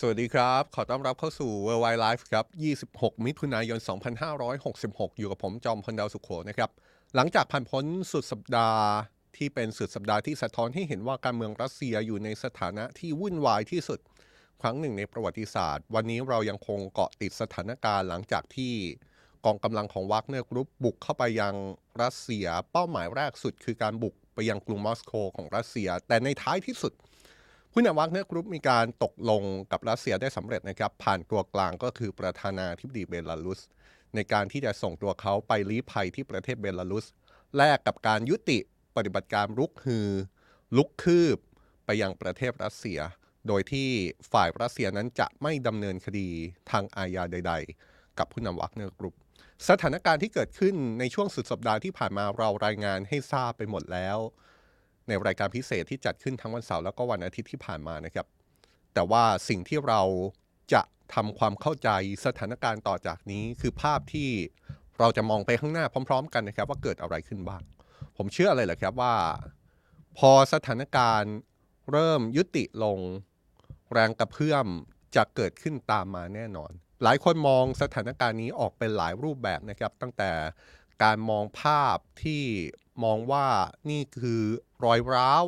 สวัสดีครับขอต้อนรับเข้าสู่ World Wide Life ครับ26มิถุนายน2566อยู่กับผมจอมพลดาวสุโขนะครับหลังจากผ่านพ้นสุดสัปดาห์ที่เป็นสุดสัปดาห์ที่สะท้อนให้เห็นว่าการเมืองรัสเซียอยู่ในสถานะที่วุ่นวายที่สุดครั้งหนึ่งในประวัติศาสตร์วันนี้เรายังคงเกาะติดสถานการณ์หลังจากที่กองกำลังของ Wagner Group บุกเข้าไปยังรัสเซียเป้าหมายแรกสุดคือการบุกไปยังกรุงมอสโกของรัสเซียแต่ในท้ายที่สุดผู้นำ Wagner Group มีการตกลงกับรัสเซียได้สำเร็จนะครับผ่านตัวกลางก็คือประธานาธิบดีเบลารุสในการที่จะส่งตัวเขาไปลี้ภัยที่ประเทศเบลารุสแลกกับการยุติปฏิบัติการลุกคืบไปยังประเทศรัสเซียโดยที่ฝ่ายรัสเซียนั้นจะไม่ดำเนินคดีทางอาญาใดๆกับผู้นำ Wagner Group สถานการณ์ที่เกิดขึ้นในช่วงสุดสัปดาห์ที่ผ่านมาเรารายงานให้ทราบไปหมดแล้วในรายการพิเศษที่จัดขึ้นทั้งวันเสาร์แล้วก็วันอาทิตย์ที่ผ่านมานะครับแต่ว่าสิ่งที่เราจะทำความเข้าใจสถานการณ์ต่อจากนี้คือภาพที่เราจะมองไปข้างหน้าพร้อมๆกันนะครับว่าเกิดอะไรขึ้นบ้างผมเชื่อเลยแหละครับว่าพอสถานการณ์เริ่มยุติลงแรงกระเพื่อมจะเกิดขึ้นตามมาแน่นอนหลายคนมองสถานการณ์นี้ออกเป็นหลายรูปแบบนะครับตั้งแต่การมองภาพที่มองว่านี่คือรอยร้าว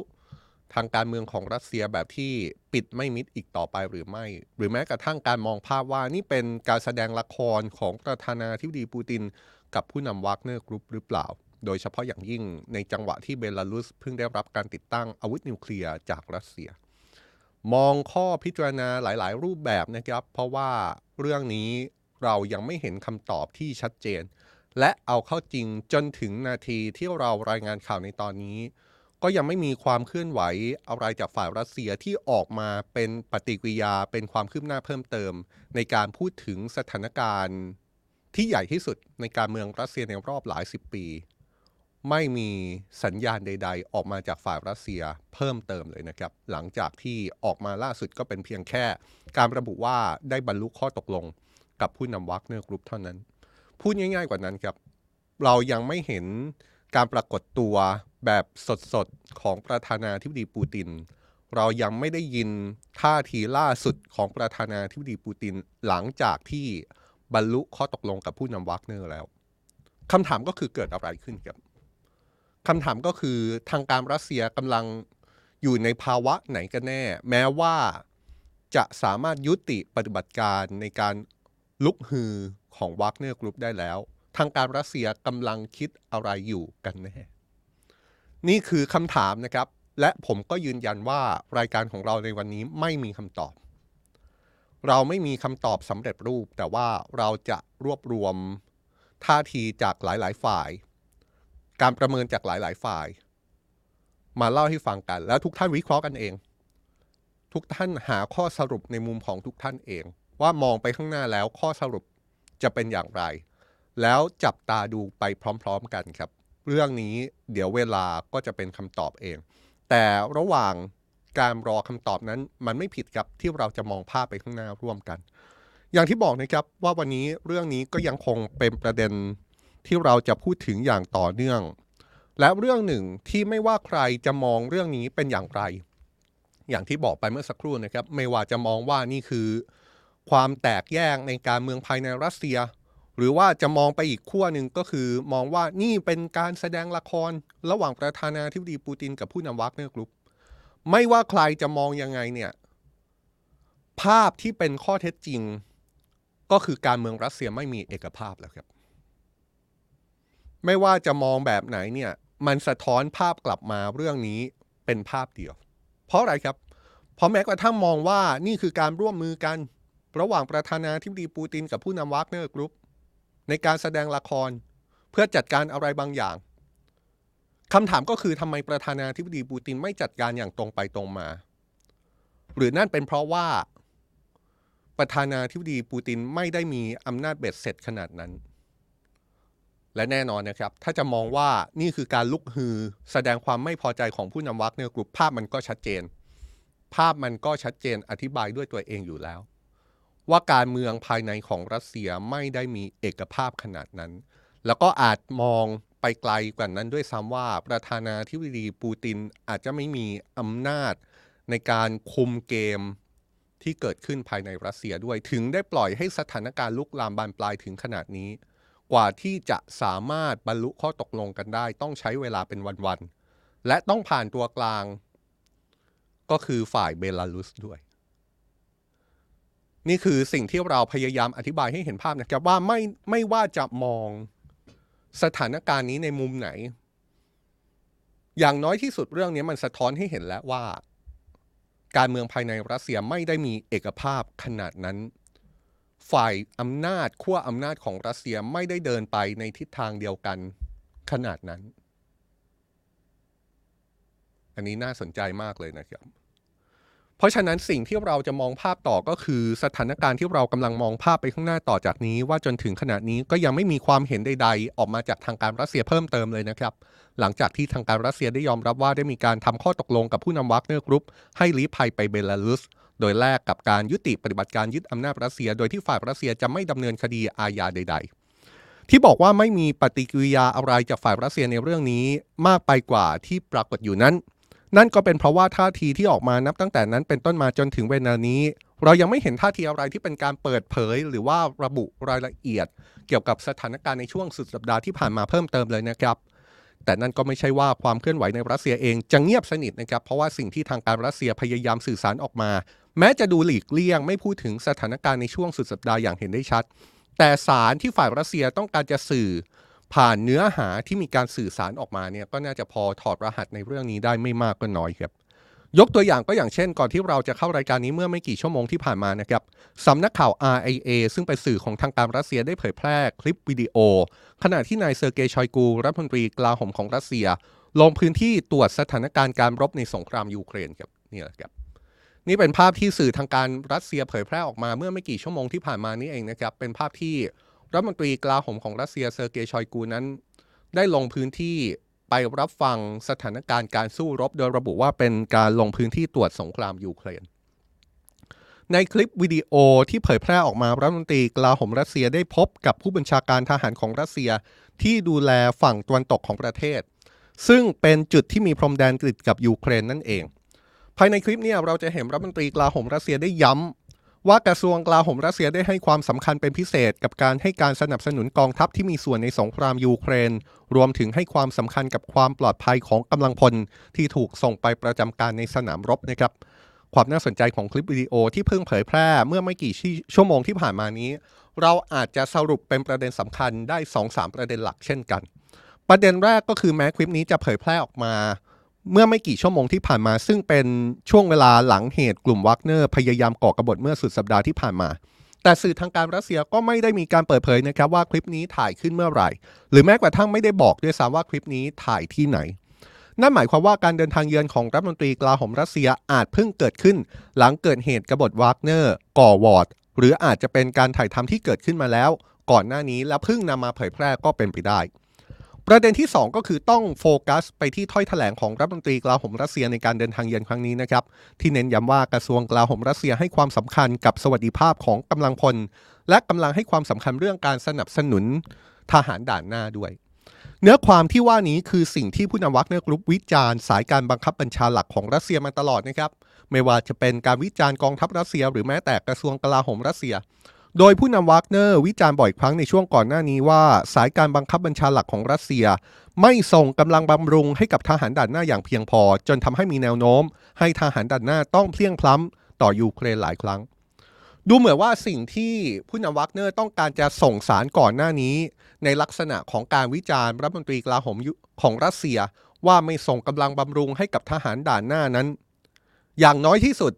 ทางการเมืองของรัสเซียแบบที่ปิดไม่มิดอีกต่อไปหรือไม่หรือแม้กระทั่งการมองภาพว่านี่เป็นการแสดงละครของประธานาธิบดีปูตินกับผู้นำ Wagner Group หรือเปล่าโดยเฉพาะอย่างยิ่งในจังหวะที่เบลารุสเพิ่งได้รับการติดตั้งอาวุธนิวเคลียร์จากรัสเซียมองข้อพิจารณาหลายๆรูปแบบนะครับเพราะว่าเรื่องนี้เรายังไม่เห็นคำตอบที่ชัดเจนและเอาเข้าจริงจนถึงนาทีที่เรารายงานข่าวในตอนนี้ก็ยังไม่มีความเคลื่อนไหวอะไรจากฝ่ายรัสเซียที่ออกมาเป็นปฏิกิริยาเป็นความคืบหน้าเพิ่มเติมในการพูดถึงสถานการณ์ที่ใหญ่ที่สุดในการเมืองรัสเซียในรอบหลายสิบปีไม่มีสัญญาณใดๆออกมาจากฝ่ายรัสเซียเพิ่มเติมเลยนะครับหลังจากที่ออกมาล่าสุดก็เป็นเพียงแค่การระบุว่าได้บรรลุข้อตกลงกับผู้นำ Wagner Group เท่านั้นพูดง่ายๆกว่านั้นครับเรายังไม่เห็นการปรากฏตัวแบบสดๆของประธานาธิบดีปูตินเรายังไม่ได้ยินท่าทีล่าสุดของประธานาธิบดีปูตินหลังจากที่บรรลุข้อตกลงกับผู้นำ Wagner แล้วคำถามก็คือเกิดอะไรขึ้นครับคำถามก็คือทางการรัสเซียกำลังอยู่ในภาวะไหนกันแน่แม้ว่าจะสามารถยุติปฏิบัติการในการลุกฮือของ Wagner Group ได้แล้วทางการรัสเซียกำลังคิดอะไรอยู่กันแน่นี่คือคำถามนะครับและผมก็ยืนยันว่ารายการของเราในวันนี้ไม่มีคำตอบเราไม่มีคำตอบสำเร็จรูปแต่ว่าเราจะรวบรวมท่าทีจากหลายๆฝ่ายการประเมินจากหลายๆฝ่ายมาเล่าให้ฟังกันแล้วทุกท่านวิเคราะห์กันเองทุกท่านหาข้อสรุปในมุมของทุกท่านเองว่ามองไปข้างหน้าแล้วข้อสรุปจะเป็นอย่างไรแล้วจับตาดูไปพร้อมๆกันครับเรื่องนี้เดี๋ยวเวลาก็จะเป็นคำตอบเองแต่ระหว่างการรอคำตอบนั้นมันไม่ผิดครับที่เราจะมองภาพไปข้างหน้าร่วมกันอย่างที่บอกนะครับว่าวันนี้เรื่องนี้ก็ยังคงเป็นประเด็นที่เราจะพูดถึงอย่างต่อเนื่องและเรื่องหนึ่งที่ไม่ว่าใครจะมองเรื่องนี้เป็นอย่างไรอย่างที่บอกไปเมื่อสักครู่นะครับไม่ว่าจะมองว่านี่คือความแตกแยกในการเมืองภายในรัสเซียหรือว่าจะมองไปอีกขั้วหนึ่งก็คือมองว่านี่เป็นการแสดงละครระหว่างประธานาธิบดีปูตินกับผู้นำ Wagner Group ไม่ว่าใครจะมองยังไงเนี่ยภาพที่เป็นข้อเท็จจริงก็คือการเมืองรัสเซียไม่มีเอกภาพแล้วครับไม่ว่าจะมองแบบไหนเนี่ยมันสะท้อนภาพกลับมาเรื่องนี้เป็นภาพเดียวเพราะอะไรครับเพราะแม้กระทั่งมองว่านี่คือการร่วมมือกันระหว่างประธานาธิบดีปูตินกับผู้นำ Wagner Group ในการแสดงละครเพื่อจัดการอะไรบางอย่างคำถามก็คือทำไมประธานาธิบดีปูตินไม่จัดการอย่างตรงไปตรงมาหรือนั่นเป็นเพราะว่าประธานาธิบดีปูตินไม่ได้มีอำนาจเบ็ดเสร็จขนาดนั้นและแน่นอนนะครับถ้าจะมองว่านี่คือการลุกฮือแสดงความไม่พอใจของผู้นำ Wagner Group ภาพมันก็ชัดเจนอธิบายด้วยตัวเองอยู่แล้วว่าการเมืองภายในของรัสเซียไม่ได้มีเอกภาพขนาดนั้นแล้วก็อาจมองไปไกลกว่านั้นด้วยซ้ำว่าประธานาธิบดีปูตินอาจจะไม่มีอำนาจในการคุมเกม ที่เกิดขึ้นภายในรัสเซียด้วยถึงได้ปล่อยให้สถานการณ์ลุกลามบานปลายถึงขนาดนี้กว่าที่จะสามารถบรรลุข้อตกลงกันได้ต้องใช้เวลาเป็นวันๆและต้องผ่านตัวกลางก็คือฝ่ายเบลารุสด้วยนี่คือสิ่งที่เราพยายามอธิบายให้เห็นภาพนะครับว่าไม่ว่าจะมองสถานการณ์นี้ในมุมไหนอย่างน้อยที่สุดเรื่องนี้มันสะท้อนให้เห็นแล้วว่าการเมืองภายในรัสเซียไม่ได้มีเอกภาพขนาดนั้นฝ่ายอำนาจขั้วอำนาจของรัสเซียไม่ได้เดินไปในทิศทางเดียวกันขนาดนั้นอันนี้น่าสนใจมากเลยนะครับเพราะฉะนั้นสิ่งที่เราจะมองภาพต่อก็คือสถานการณ์ที่เรากำลังมองภาพไปข้างหน้าต่อจากนี้ว่าจนถึงขณะนี้ก็ยังไม่มีความเห็นใดๆออกมาจากทางการรัสเซียเพิ่มเติมเลยนะครับหลังจากที่ทางการรัสเซียได้ยอมรับว่าได้มีการทำข้อตกลงกับผู้นำ Wagner Group ให้ลี้ภัยไปเบลารุสโดยแลกกับการยุติปฏิบัติการยึดอำนาจรัสเซียโดยที่ฝ่ายรัสเซียจะไม่ดำเนินคดีอาญาใดๆที่บอกว่าไม่มีปฏิกิริยาอะไรจากฝ่ายรัสเซียในเรื่องนี้มากไปกว่าที่ปรากฏอยู่นั้นก็เป็นเพราะว่าท่าทีที่ออกมานับตั้งแต่นั้นเป็นต้นมาจนถึงเวลานี้เรายังไม่เห็นท่าทีอะไรที่เป็นการเปิดเผยหรือว่าระบุรายละเอียดเกี่ยวกับสถานการณ์ในช่วงสุดสัปดาห์ที่ผ่านมาเพิ่มเติมเลยนะครับแต่นั่นก็ไม่ใช่ว่าความเคลื่อนไหวในรัสเซียเองจะเงียบสนิทนะครับเพราะว่าสิ่งที่ทางการรัสเซียพยายามสื่อสารออกมาแม้จะดูหลีกเลี่ยงไม่พูดถึงสถานการณ์ในช่วงสุดสัปดาห์อย่างเห็นได้ชัดแต่สารที่ฝ่ายรัสเซียต้องการจะสื่อผ่านเนื้อหาที่มีการสื่อสารออกมาเนี่ยก็น่าจะพอถอดรหัสในเรื่องนี้ได้ไม่มากก็น้อยครับยกตัวอย่างก็อย่างเช่นก่อนที่เราจะเข้ารายการนี้เมื่อไม่กี่ชั่วโมงที่ผ่านมานะครับสำนักข่าว RIA ซึ่งเป็นสื่อของทางการรัสเซียได้เผยแพร่คลิปวิดีโอขณะที่นายเซอร์เกย์ชอยกูรัฐมนตรีกลาโหมของรัสเซียลงพื้นที่ตรวจสถานการณ์การรบในสงครามยูเครนครับนี่แหละครับนี่เป็นภาพที่สื่อทางการรัสเซียเผยแพร่ออกมาเมื่อไม่กี่ชั่วโมงที่ผ่านมานี้เองนะครับเป็นภาพที่รัฐมนตรีกลาโหมของรัสเซียเซอร์เกย์ชอยกูนั้นได้ลงพื้นที่ไปรับฟังสถานการณ์การสู้รบโดยระบุว่าเป็นการลงพื้นที่ตรวจสงครามยูเครนในคลิปวิดีโอที่เผยแพร่ออกมารัฐมนตรีกลาโหมรัสเซียได้พบกับผู้บัญชาการทหารของรัสเซียที่ดูแลฝั่งตะวันตกของประเทศซึ่งเป็นจุดที่มีพรมแดนติดกับยูเครนนั่นเองภายในคลิปนี้เราจะเห็นรัฐมนตรีกลาโหมรัสเซียได้ย้ำว่ากระทรวงกลาโหมรัสเซียได้ให้ความสำคัญเป็นพิเศษกับการให้การสนับสนุนกองทัพที่มีส่วนในสงครามยูเครนรวมถึงให้ความสำคัญกับความปลอดภัยของกำลังพลที่ถูกส่งไปประจำการในสนามรบนะครับความน่าสนใจของคลิปวิดีโอที่เพิ่งเผยแพร่เมื่อไม่กี่ชั่วโมงที่ผ่านมานี้เราอาจจะสรุปเป็นประเด็นสำคัญได้ 2-3 ประเด็นหลักเช่นกันประเด็นแรกก็คือแม้คลิปนี้จะเผยแพร่ออกมาเมื่อไม่กี่ชั่วโมงที่ผ่านมาซึ่งเป็นช่วงเวลาหลังเหตุกลุ่มวากเนอร์พยายามก่อกบฏเมื่อสุดสัปดาห์ที่ผ่านมาแต่สื่อทางการรัสเซียก็ไม่ได้มีการเปิดเผยนะครับว่าคลิปนี้ถ่ายขึ้นเมื่อไหร่หรือแม้กระทั่งไม่ได้บอกด้วยซ้ำว่าคลิปนี้ถ่ายที่ไหนนั่นหมายความว่าการเดินทางเยือนของรัฐมนตรีกลาโหมรัสเซียอาจเพิ่งเกิดขึ้นหลังเกิดเหตุกบฏวากเนอร์ก่อวอร์ดหรืออาจจะเป็นการถ่ายทำที่เกิดขึ้นมาแล้วก่อนหน้านี้และเพิ่งนำมาเผยแพร่ก็เป็นไปได้ประเด็นที่2ก็คือต้องโฟกัสไปที่ถ้อยแถลงของรัฐมนตรีกลาโหมรัสเซียในการเดินทางเยือนครั้งนี้นะครับที่เน้นย้ำว่ากระทรวงกลาโหมรัสเซียให้ความสำคัญกับสวัสดิภาพของกำลังพลและกำลังให้ความสำคัญเรื่องการสนับสนุนทหารด่านหน้าด้วยเนื้อความที่ว่านี้คือสิ่งที่ผู้นำวักเนอร์กรุ๊ปวิจารณ์สายการบังคับบัญชาหลักของรัสเซียมาตลอดนะครับไม่ว่าจะเป็นการวิจารณ์กองทัพรัสเซียหรือแม้แต่กระทรวงกลาโหมรัสเซียโดยผู้นำวากเนอร์วิจารณ์บ่อยครั้งในช่วงก่อนหน้านี้ว่าสายการบังคับบัญชาหลักของรัสเซียไม่ส่งกำลังบำรุงให้กับทหารด่านหน้าอย่างเพียงพอจนทำให้มีแนวโน้มให้ทหารด่านหน้าต้องเพลียงพล้ำต่อยูเครนหลายครั้งดูเหมือนว่าสิ่งที่ผู้นำวากเนอร์ต้องการจะส่งสารก่อนหน้านี้ในลักษณะของการวิจารณ์รัฐมนตรีกลาโหมของรัสเซียว่าไม่ส่งกำลังบำรุงให้กับทหารด่านหน้านั้นอย่างน้อยที่สุด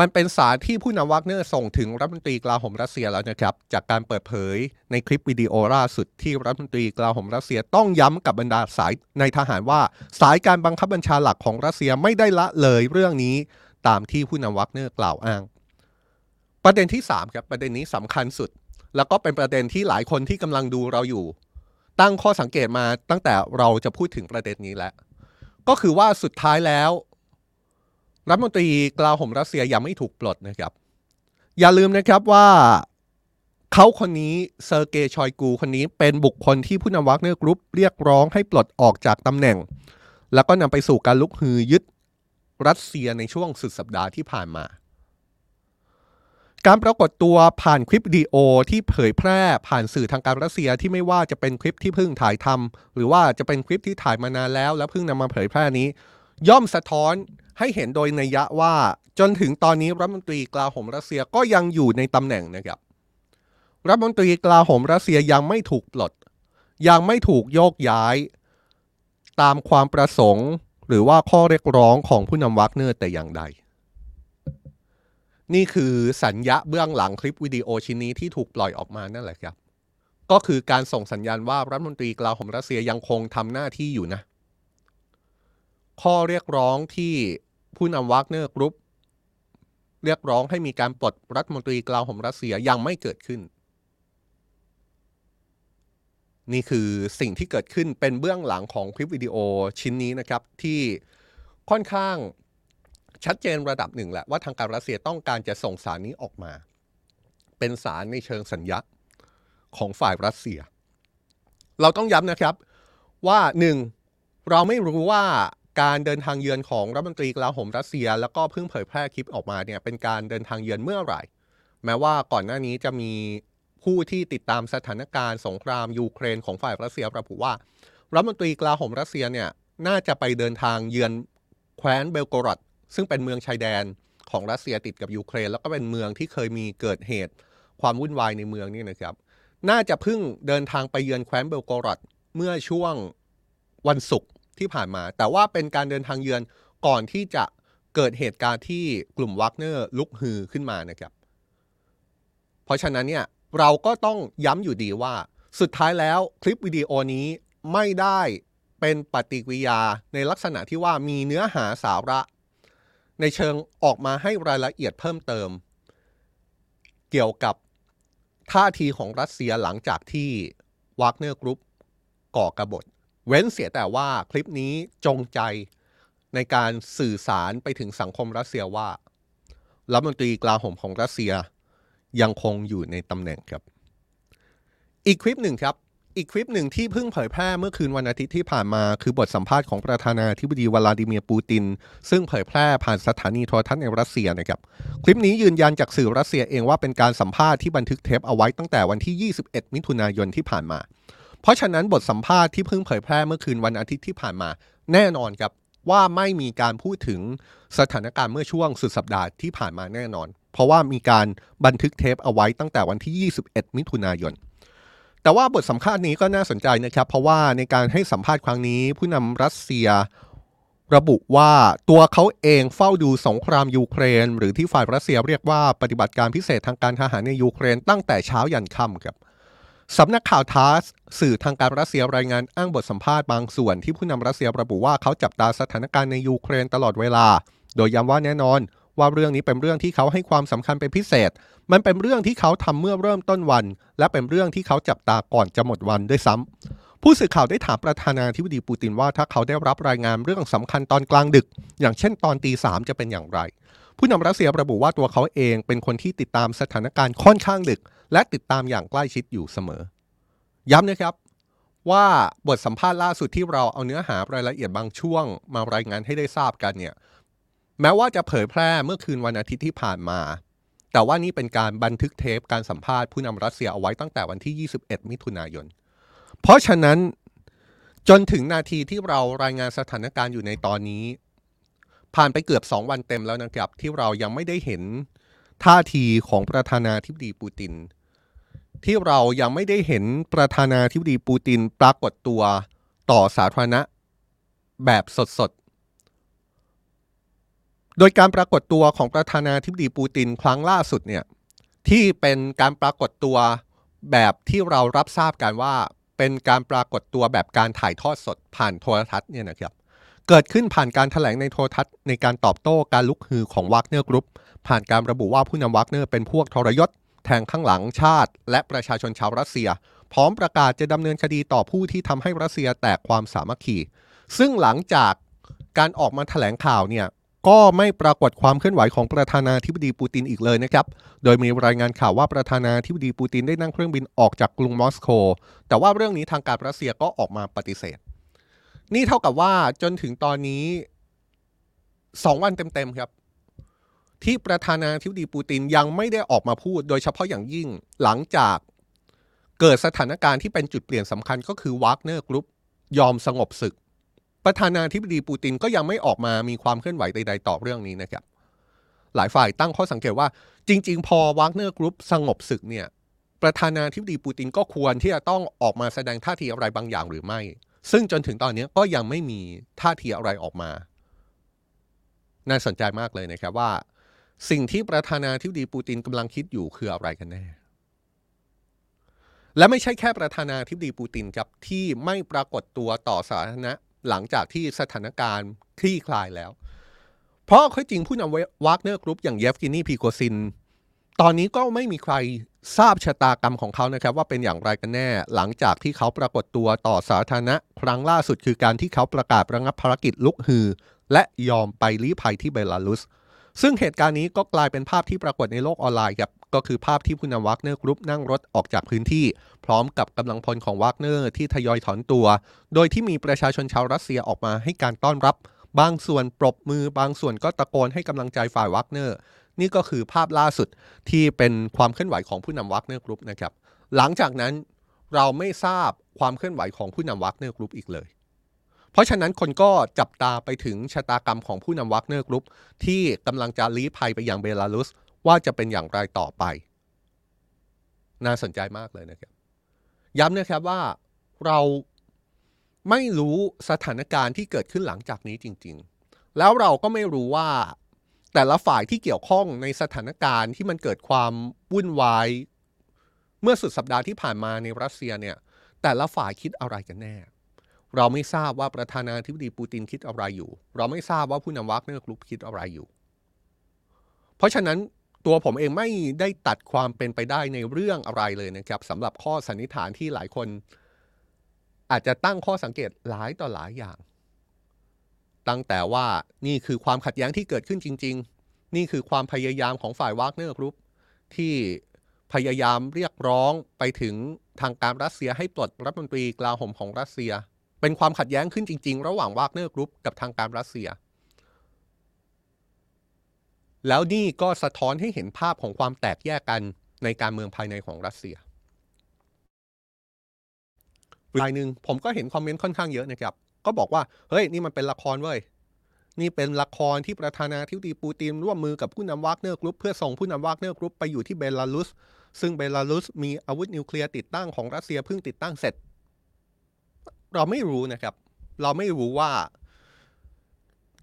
มันเป็นสารที่ผู้นำวากเนอร์ส่งถึงรัฐมนตรีกลาโหมรัสเซียแล้วนะครับจากการเปิดเผยในคลิปวิดีโอล่าสุดที่รัฐมนตรีกลาโหมรัสเซียต้องย้ำกับบรรดาสายในทหารว่าสายการบังคับบัญชาหลักของรัสเซียไม่ได้ละเลยเรื่องนี้ตามที่ผู้นำวากเนอร์กล่าวอ้างประเด็นที่3ครับประเด็นนี้สำคัญสุดแล้วก็เป็นประเด็นที่หลายคนที่กำลังดูเราอยู่ตั้งข้อสังเกตมาตั้งแต่เราจะพูดถึงประเด็นนี้แล้วก็คือว่าสุดท้ายแล้วรัฐมนตรีกลาโหมรัสเซียยังไม่ถูกปลดนะครับอย่าลืมนะครับว่าเขาคนนี้เซอร์เกย์ชอยกูคนนี้เป็นบุคคลที่ผู้นำวากเนอร์กรุ๊ปเรียกร้องให้ปลดออกจากตำแหน่งแล้วก็นำไปสู่การลุกฮือยึดรัสเซียในช่วงสุดสัปดาห์ที่ผ่านมา การปรากฏตัวผ่านคลิปวิดีโอที่เผยแพร่ผ่านสื่อทางการรัสเซียที่ไม่ว่าจะเป็นคลิปที่เพิ่งถ่ายทำหรือว่าจะเป็นคลิปที่ถ่ายมานานแล้วและเพิ่งนำมาเผยแพร่นี้ย่อมสะท้อนให้เห็นโดยนัยยะว่าจนถึงตอนนี้รัฐมนตรีกลาโหมรัสเซียก็ยังอยู่ในตำแหน่งนะครับรัฐมนตรีกลาโหมรัสเซียยังไม่ถูกปลดยังไม่ถูกโยกย้ายตามความประสงค์หรือว่าข้อเรียกร้องของผู้นำวากเนอร์แต่อย่างใดนี่คือสัญญาเบื้องหลังคลิปวิดีโอชิ้นนี้ที่ถูกปล่อยออกมานั่นแหละครับก็คือการส่งสัญญาณว่ารัฐมนตรีกลาโหมรัสเซียยังคงทำหน้าที่อยู่นะข้อเรียกร้องที่ผู้นำวากเนอร์กรุ๊ปเรียกร้องให้มีการปลดรัฐมนตรีกลาโหมรัสเซียยังไม่เกิดขึ้นนี่คือสิ่งที่เกิดขึ้นเป็นเบื้องหลังของคลิปวิดีโอชิ้นนี้นะครับที่ค่อนข้างชัดเจนระดับหนึ่งแหละว่าทางการรัสเซียต้องการจะส่งสารนี้ออกมาเป็นสารในเชิงสัญญาของฝ่ายรัสเซียเราต้องย้ำนะครับว่า1เราไม่รู้ว่าการเดินทางเยือนของรัฐมนตรีกลาโหมรัสเซียแล้วก็เพิ่งเผยแพร่คลิปออกมาเนี่ยเป็นการเดินทางเยือนเมื่อไหร่แม้ว่าก่อนหน้านี้จะมีผู้ที่ติดตามสถานการณ์สงครามยูเครนของฝ่ายรัสเซียระบุว่ารัฐมนตรีกลาโหมรัสเซียเนี่ยน่าจะไปเดินทางเยือนแคว้นเบลโกรดซึ่งเป็นเมืองชายแดนของรัสเซียติดกับยูเครนแล้วก็เป็นเมืองที่เคยมีเกิดเหตุความวุ่นวายในเมืองนี่นะครับน่าจะเพิ่งเดินทางไปเยือนแคว้นเบลโกรดเมื่อช่วงวันศุกร์ที่ผ่านมาแต่ว่าเป็นการเดินทางเยือนก่อนที่จะเกิดเหตุการณ์ที่กลุ่มวากเนอร์ลุกฮือขึ้นมานะครับเพราะฉะนั้นเนี่ยเราก็ต้องย้ำอยู่ดีว่าสุดท้ายแล้วคลิปวิดีโอนี้ไม่ได้เป็นปฏิกิริยาในลักษณะที่ว่ามีเนื้อหาสาระในเชิงออกมาให้รายละเอียดเพิ่มเติมเกี่ยวกับท่าทีของรัสเซียหลังจากที่ Wagner Group ก่อกบฏเว้นเสียแต่ว่าคลิปนี้จงใจในการสื่อสารไปถึงสังคมรัสเซียว่ารัฐมนตรีกลาโหมของรัสเซียยังคงอยู่ในตำแหน่งครับอีกคลิปหนึ่งที่เพิ่งเผยแพร่เมื่อคืนวันอาทิตย์ที่ผ่านมาคือบทสัมภาษณ์ของประธานาธิบดีวลาดิเมียร์ปูตินซึ่งเผยแพร่ผ่านสถานีโทรทัศน์ในรัสเซียนะครับคลิปนี้ยืนยันจากสื่อรัสเซียเองว่าเป็นการสัมภาษณ์ที่บันทึกเทปเอาไว้ตั้งแต่วันที่21มิถุนายนที่ผ่านมาเพราะฉะนั้นบทสัมภาษณ์ที่เพิ่งเผยแพร่เมื่อคืนวันอาทิตย์ที่ผ่านมาแน่นอนครับว่าไม่มีการพูดถึงสถานการณ์เมื่อช่วงสุดสัปดาห์ที่ผ่านมาแน่นอนเพราะว่ามีการบันทึกเทปเอาไว้ตั้งแต่วันที่21มิถุนายนแต่ว่าบทสัมภาษณ์นี้ก็น่าสนใจนะครับเพราะว่าในการให้สัมภาษณ์ครั้งนี้ผู้นำรัสเซียระบุว่าตัวเขาเองเฝ้าดูสงครามยูเครนหรือที่ฝ่ายรัสเซียเรียกว่าปฏิบัติการพิเศษทางการทหารในยูเครนตั้งแต่เช้ายันค่ำครับสำนักข่าวทาสสื่อทางการรัสเซียรายงานอ้างบทสัมภาษณ์บางส่วนที่ผู้นำรัสเซียระบุว่าเขาจับตาสถานการณ์ในยูเครนตลอดเวลาโดยย้ำว่าแน่นอนว่าเรื่องนี้เป็นเรื่องที่เขาให้ความสำคัญเป็นพิเศษมันเป็นเรื่องที่เขาทำเมื่อเริ่มต้นวันและเป็นเรื่องที่เขาจับตาก่อนจะหมดวันด้วยซ้ำผู้สื่อข่าวได้ถามประธานาธิบดีปูตินว่าถ้าเขาได้รับรายงานเรื่องสำคัญตอนกลางดึกอย่างเช่นตอนตีสามจะเป็นอย่างไรผู้นำรัสเซียระบุว่าตัวเขาเองเป็นคนที่ติดตามสถานการณ์ค่อนข้างดึกและติดตามอย่างใกล้ชิดอยู่เสมอย้ำนะครับว่าบทสัมภาษณ์ล่าสุดที่เราเอาเนื้อหารายละเอียดบางช่วงมารายงานให้ได้ทราบกันเนี่ยแม้ว่าจะเผยแพร่เมื่อคืนวันอาทิตย์ที่ผ่านมาแต่ว่านี่เป็นการบันทึกเทปการสัมภาษณ์ผู้นำรัสเซียเอาไว้ตั้งแต่วันที่21มิถุนายนเพราะฉะนั้นจนถึงนาทีที่เรารายงานสถานการณ์อยู่ในตอนนี้ผ่านไปเกือบ2วันเต็มแล้วนะครับที่เรายังไม่ได้เห็นท่าทีของประธานาธิบดีปูตินที่เรายังไม่ได้เห็นประธานาธิบดีปูตินปรากฏตัวต่อสาธารณะแบบสดๆโดยการปรากฏตัวของประธานาธิบดีปูตินครั้งล่าสุดเนี่ยที่เป็นการปรากฏตัวแบบที่เรารับทราบกันว่าเป็นการปรากฏตัวแบบการถ่ายทอดสดผ่านโทรทัศน์เนี่ยนะครับเกิดขึ้นผ่านการแถลงในโทรทัศน์ในการตอบโต้การลุกฮือของ Wagner Group ผ่านการระบุว่าผู้นำ Wagner เป็นพวกทรยศแทงข้างหลังชาติและประชาชนชาวรัสเซียพร้อมประกาศจะดำเนินคดีต่อผู้ที่ทำให้รัสเซียแตกความสามัคคีซึ่งหลังจากการออกมาแถลงข่าวเนี่ยก็ไม่ปรากฏความเคลื่อนไหวของประธานาธิบดีปูตินอีกเลยนะครับโดยมีรายงานข่าวว่าประธานาธิบดีปูตินได้นั่งเครื่องบินออกจากกรุงมอสโกแต่ว่าเรื่องนี้ทางการรัสเซียก็ออกมาปฏิเสธนี่เท่ากับว่าจนถึงตอนนี้2วันเต็มๆครับ ที่ประธานาธิบดีปูตินยังไม่ได้ออกมาพูดโดยเฉพาะอย่างยิ่งหลังจากเกิดสถานการณ์ที่เป็นจุดเปลี่ยนสำคัญก็คือ Wagner Group ยอมสงบศึกประธานาธิบดีปูตินก็ยังไม่ออกมามีความเคลื่อนไหวใดๆต่อเรื่องนี้นะครับหลายฝ่ายตั้งข้อสังเกตว่าจริงๆพอ Wagner Group สงบศึกเนี่ยประธานาธิบดีปูตินก็ควรที่จะต้องออกมาแสดงท่าทีอะไรบางอย่างหรือไม่ซึ่งจนถึงตอนนี้ก็ยังไม่มีท่าทีอะไรออกมาน่าสนใจมากเลยนะครับว่าสิ่งที่ประธานาธิบดีปูตินกำลังคิดอยู่คืออะไรกันแน่และไม่ใช่แค่ประธานาธิบดีปูตินครับที่ไม่ปรากฏตัวต่อสาธารณะหลังจากที่สถานการณ์คลี่คลายแล้วเพราะข้อจริงผู้นำ Wagner Group อย่างเยฟกินี พีโกซินตอนนี้ก็ไม่มีใครทราบชะตากรรมของเขานะครับว่าเป็นอย่างไรกันแน่หลังจากที่เขาปรากฏตัวต่อสาธารณะครั้งล่าสุดคือการที่เขาประกาศระงับภารกิจลุกฮือและยอมไปลี้ภัยที่เบลารุสซึ่งเหตุการณ์นี้ก็กลายเป็นภาพที่ปรากฏในโลกออนไลน์ครับก็คือภาพที่ผู้นำ Wagner Group นั่งรถออกจากพื้นที่พร้อมกับกำลังพลของ Wagner ที่ทยอยถอนตัวโดยที่มีประชาชนชาวรัสเซียออกมาให้การต้อนรับบางส่วนปรบมือบางส่วนก็ตะโกนให้กำลังใจฝ่าย Wagnerนี่ก็คือภาพล่าสุดที่เป็นความเคลื่อนไหวของผู้นำ Wagner Group นะครับหลังจากนั้นเราไม่ทราบความเคลื่อนไหวของผู้นำ Wagner Group อีกเลยเพราะฉะนั้นคนก็จับตาไปถึงชะตากรรมของผู้นำ Wagner Group ที่กำลังจะลี้ภัยไปยังเบลารุสว่าจะเป็นอย่างไรต่อไปน่าสนใจมากเลยนะครับย้ำนะครับว่าเราไม่รู้สถานการณ์ที่เกิดขึ้นหลังจากนี้จริงๆแล้วเราก็ไม่รู้ว่าแต่ละฝ่ายที่เกี่ยวข้องในสถานการณ์ที่มันเกิดความวุ่นวายเมื่อสุดสัปดาห์ที่ผ่านมาในรัสเซียเนี่ยแต่ละฝ่ายคิดอะไรกันแน่เราไม่ทราบว่าประธานาธิบดีปูตินคิดอะไรอยู่เราไม่ทราบว่าผู้นำ Wagner Group คิดอะไรอยู่เพราะฉะนั้นตัวผมเองไม่ได้ตัดความเป็นไปได้ในเรื่องอะไรเลยนะครับสำหรับข้อสันนิษฐานที่หลายคนอาจจะตั้งข้อสังเกตหลายต่อหลายอย่างตั้งแต่ว่านี่คือความขัดแย้งที่เกิดขึ้นจริงๆนี่คือความพยายามของฝ่าย Wagner Group ที่พยายามเรียกร้องไปถึงทางการรัสเซียให้ปลดรัฐมนตรีกลาโหมของรัสเซียเป็นความขัดแย้งขึ้นจริงๆระหว่าง Wagner Group กับทางการรัสเซียแล้วนี่ก็สะท้อนให้เห็นภาพของความแตกแยกกันในการเมืองภายในของรัสเซียรายนึงผมก็เห็นคอมเมนต์ค่อนข้างเยอะนะครับก็บอกว่าเฮ้ยนี่มันเป็นละครเว้ยนี่เป็นละครที่ประธานาธิบดีปูตินร่วมมือกับผู้นำ Wagner Group เพื่อส่งผู้นำ Wagner Group ไปอยู่ที่เบลารุสซึ่งเบลารุสมีอาวุธนิวเคลียร์ติดตั้งของรัสเซียเพิ่งติดตั้งเสร็จเราไม่รู้นะครับเราไม่รู้ว่า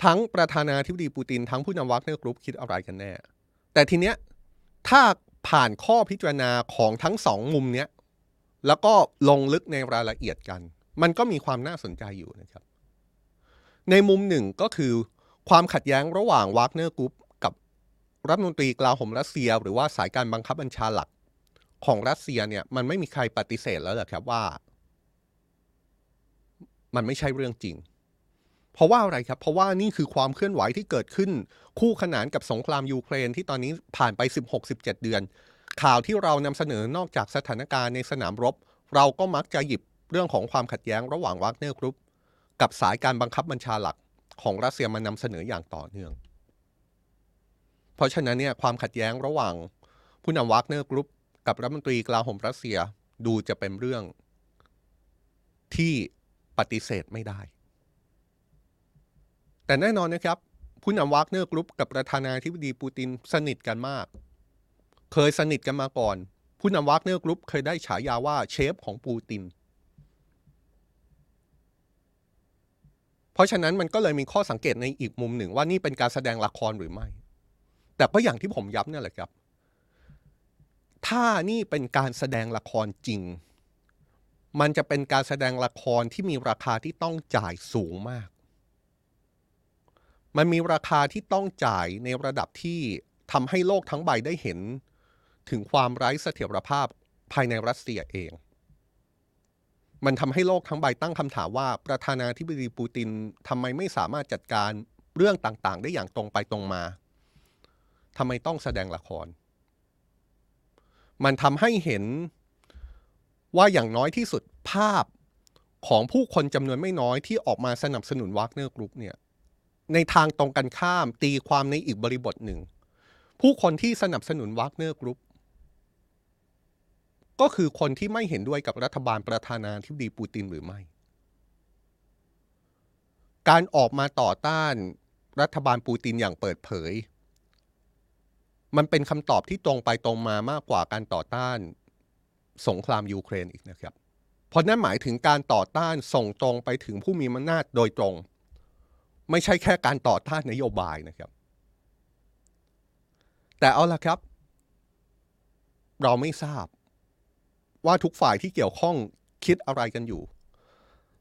ทั้งประธานาธิบดีปูตินทั้งผู้นำ Wagner Group คิดอะไรกันแน่แต่ทีเนี้ยถ้าผ่านข้อพิจารณาของทั้งสองมุมเนี้ยแล้วก็ลงลึกในรายละเอียดกันมันก็มีความน่าสนใจอยู่นะครับในมุมหนึ่งก็คือความขัดแย้งระหว่าง Wagner Group กับรัฐมนตรีกลาโหมรัสเซียหรือว่าสายการบังคับบัญชาหลักของรัสเซียเนี่ยมันไม่มีใครปฏิเสธแล้วแหละครับว่ามันไม่ใช่เรื่องจริงเพราะว่าอะไรครับเพราะว่านี่คือความเคลื่อนไหวที่เกิดขึ้นคู่ขนานกับสงครามยูเครนที่ตอนนี้ผ่านไป 16-17 เดือนข่าวที่เรานำเสนอนอกจากสถานการณ์ในสนามรบเราก็มักจะหยิบเรื่องของความขัดแย้งระหว่าง Wagner Group กับสายการบังคับบัญชาหลักของรัสเซียมานำเสนออย่างต่อเนื่องเพราะฉะนั้นเนี่ยความขัดแย้งระหว่างผู้นำ Wagner Group กับรัฐมนตรีกลาโหมรัสเซียดูจะเป็นเรื่องที่ปฏิเสธไม่ได้แต่แน่นอนนะครับผู้นำ Wagner Group กับประธานาธิบดีปูตินสนิทกันมากเคยสนิทกันมาก่อนผู้นำ Wagner Group เคยได้ฉายาว่าเชฟของปูตินเพราะฉะนั้นมันก็เลยมีข้อสังเกตในอีกมุมหนึ่งว่านี่เป็นการแสดงละครหรือไม่แต่ก็อย่างที่ผมย้ำนั่นแหละครับถ้านี่เป็นการแสดงละครจริงมันจะเป็นการแสดงละครที่มีราคาที่ต้องจ่ายสูงมากมันมีราคาที่ต้องจ่ายในระดับที่ทำให้โลกทั้งใบได้เห็นถึงความไร้เสถียรภาพภายในรัสเซียเองมันทำให้โลกทั้งใบตั้งคำถามว่าประธานาธิบดีปูตินทำไมไม่สามารถจัดการเรื่องต่างๆได้อย่างตรงไปตรงมาทำไมต้องแสดงละครมันทำให้เห็นว่าอย่างน้อยที่สุดภาพของผู้คนจำนวนไม่น้อยที่ออกมาสนับสนุน Wagner Group เนี่ยในทางตรงกันข้ามตีความในอีกบริบทหนึ่ง ผู้คนที่สนับสนุน Wagner Group ก็คือคนที่ไม่เห็นด้วยกับรัฐบาลประธานาธิบดีปูตินหรือไม่การออกมาต่อต้านรัฐบาลปูตินอย่างเปิดเผยมันเป็นคำตอบที่ตรงไปตรงมามากกว่าการต่อต้านสงครามยูเครนอีกนะครับเพราะนั่นหมายถึงการต่อต้านส่งตรงไปถึงผู้มีอำนาจโดยตรงไม่ใช่แค่การต่อต้านนโยบายนะครับแต่เอาล่ะครับเราไม่ทราบว่าทุกฝ่ายที่เกี่ยวข้องคิดอะไรกันอยู่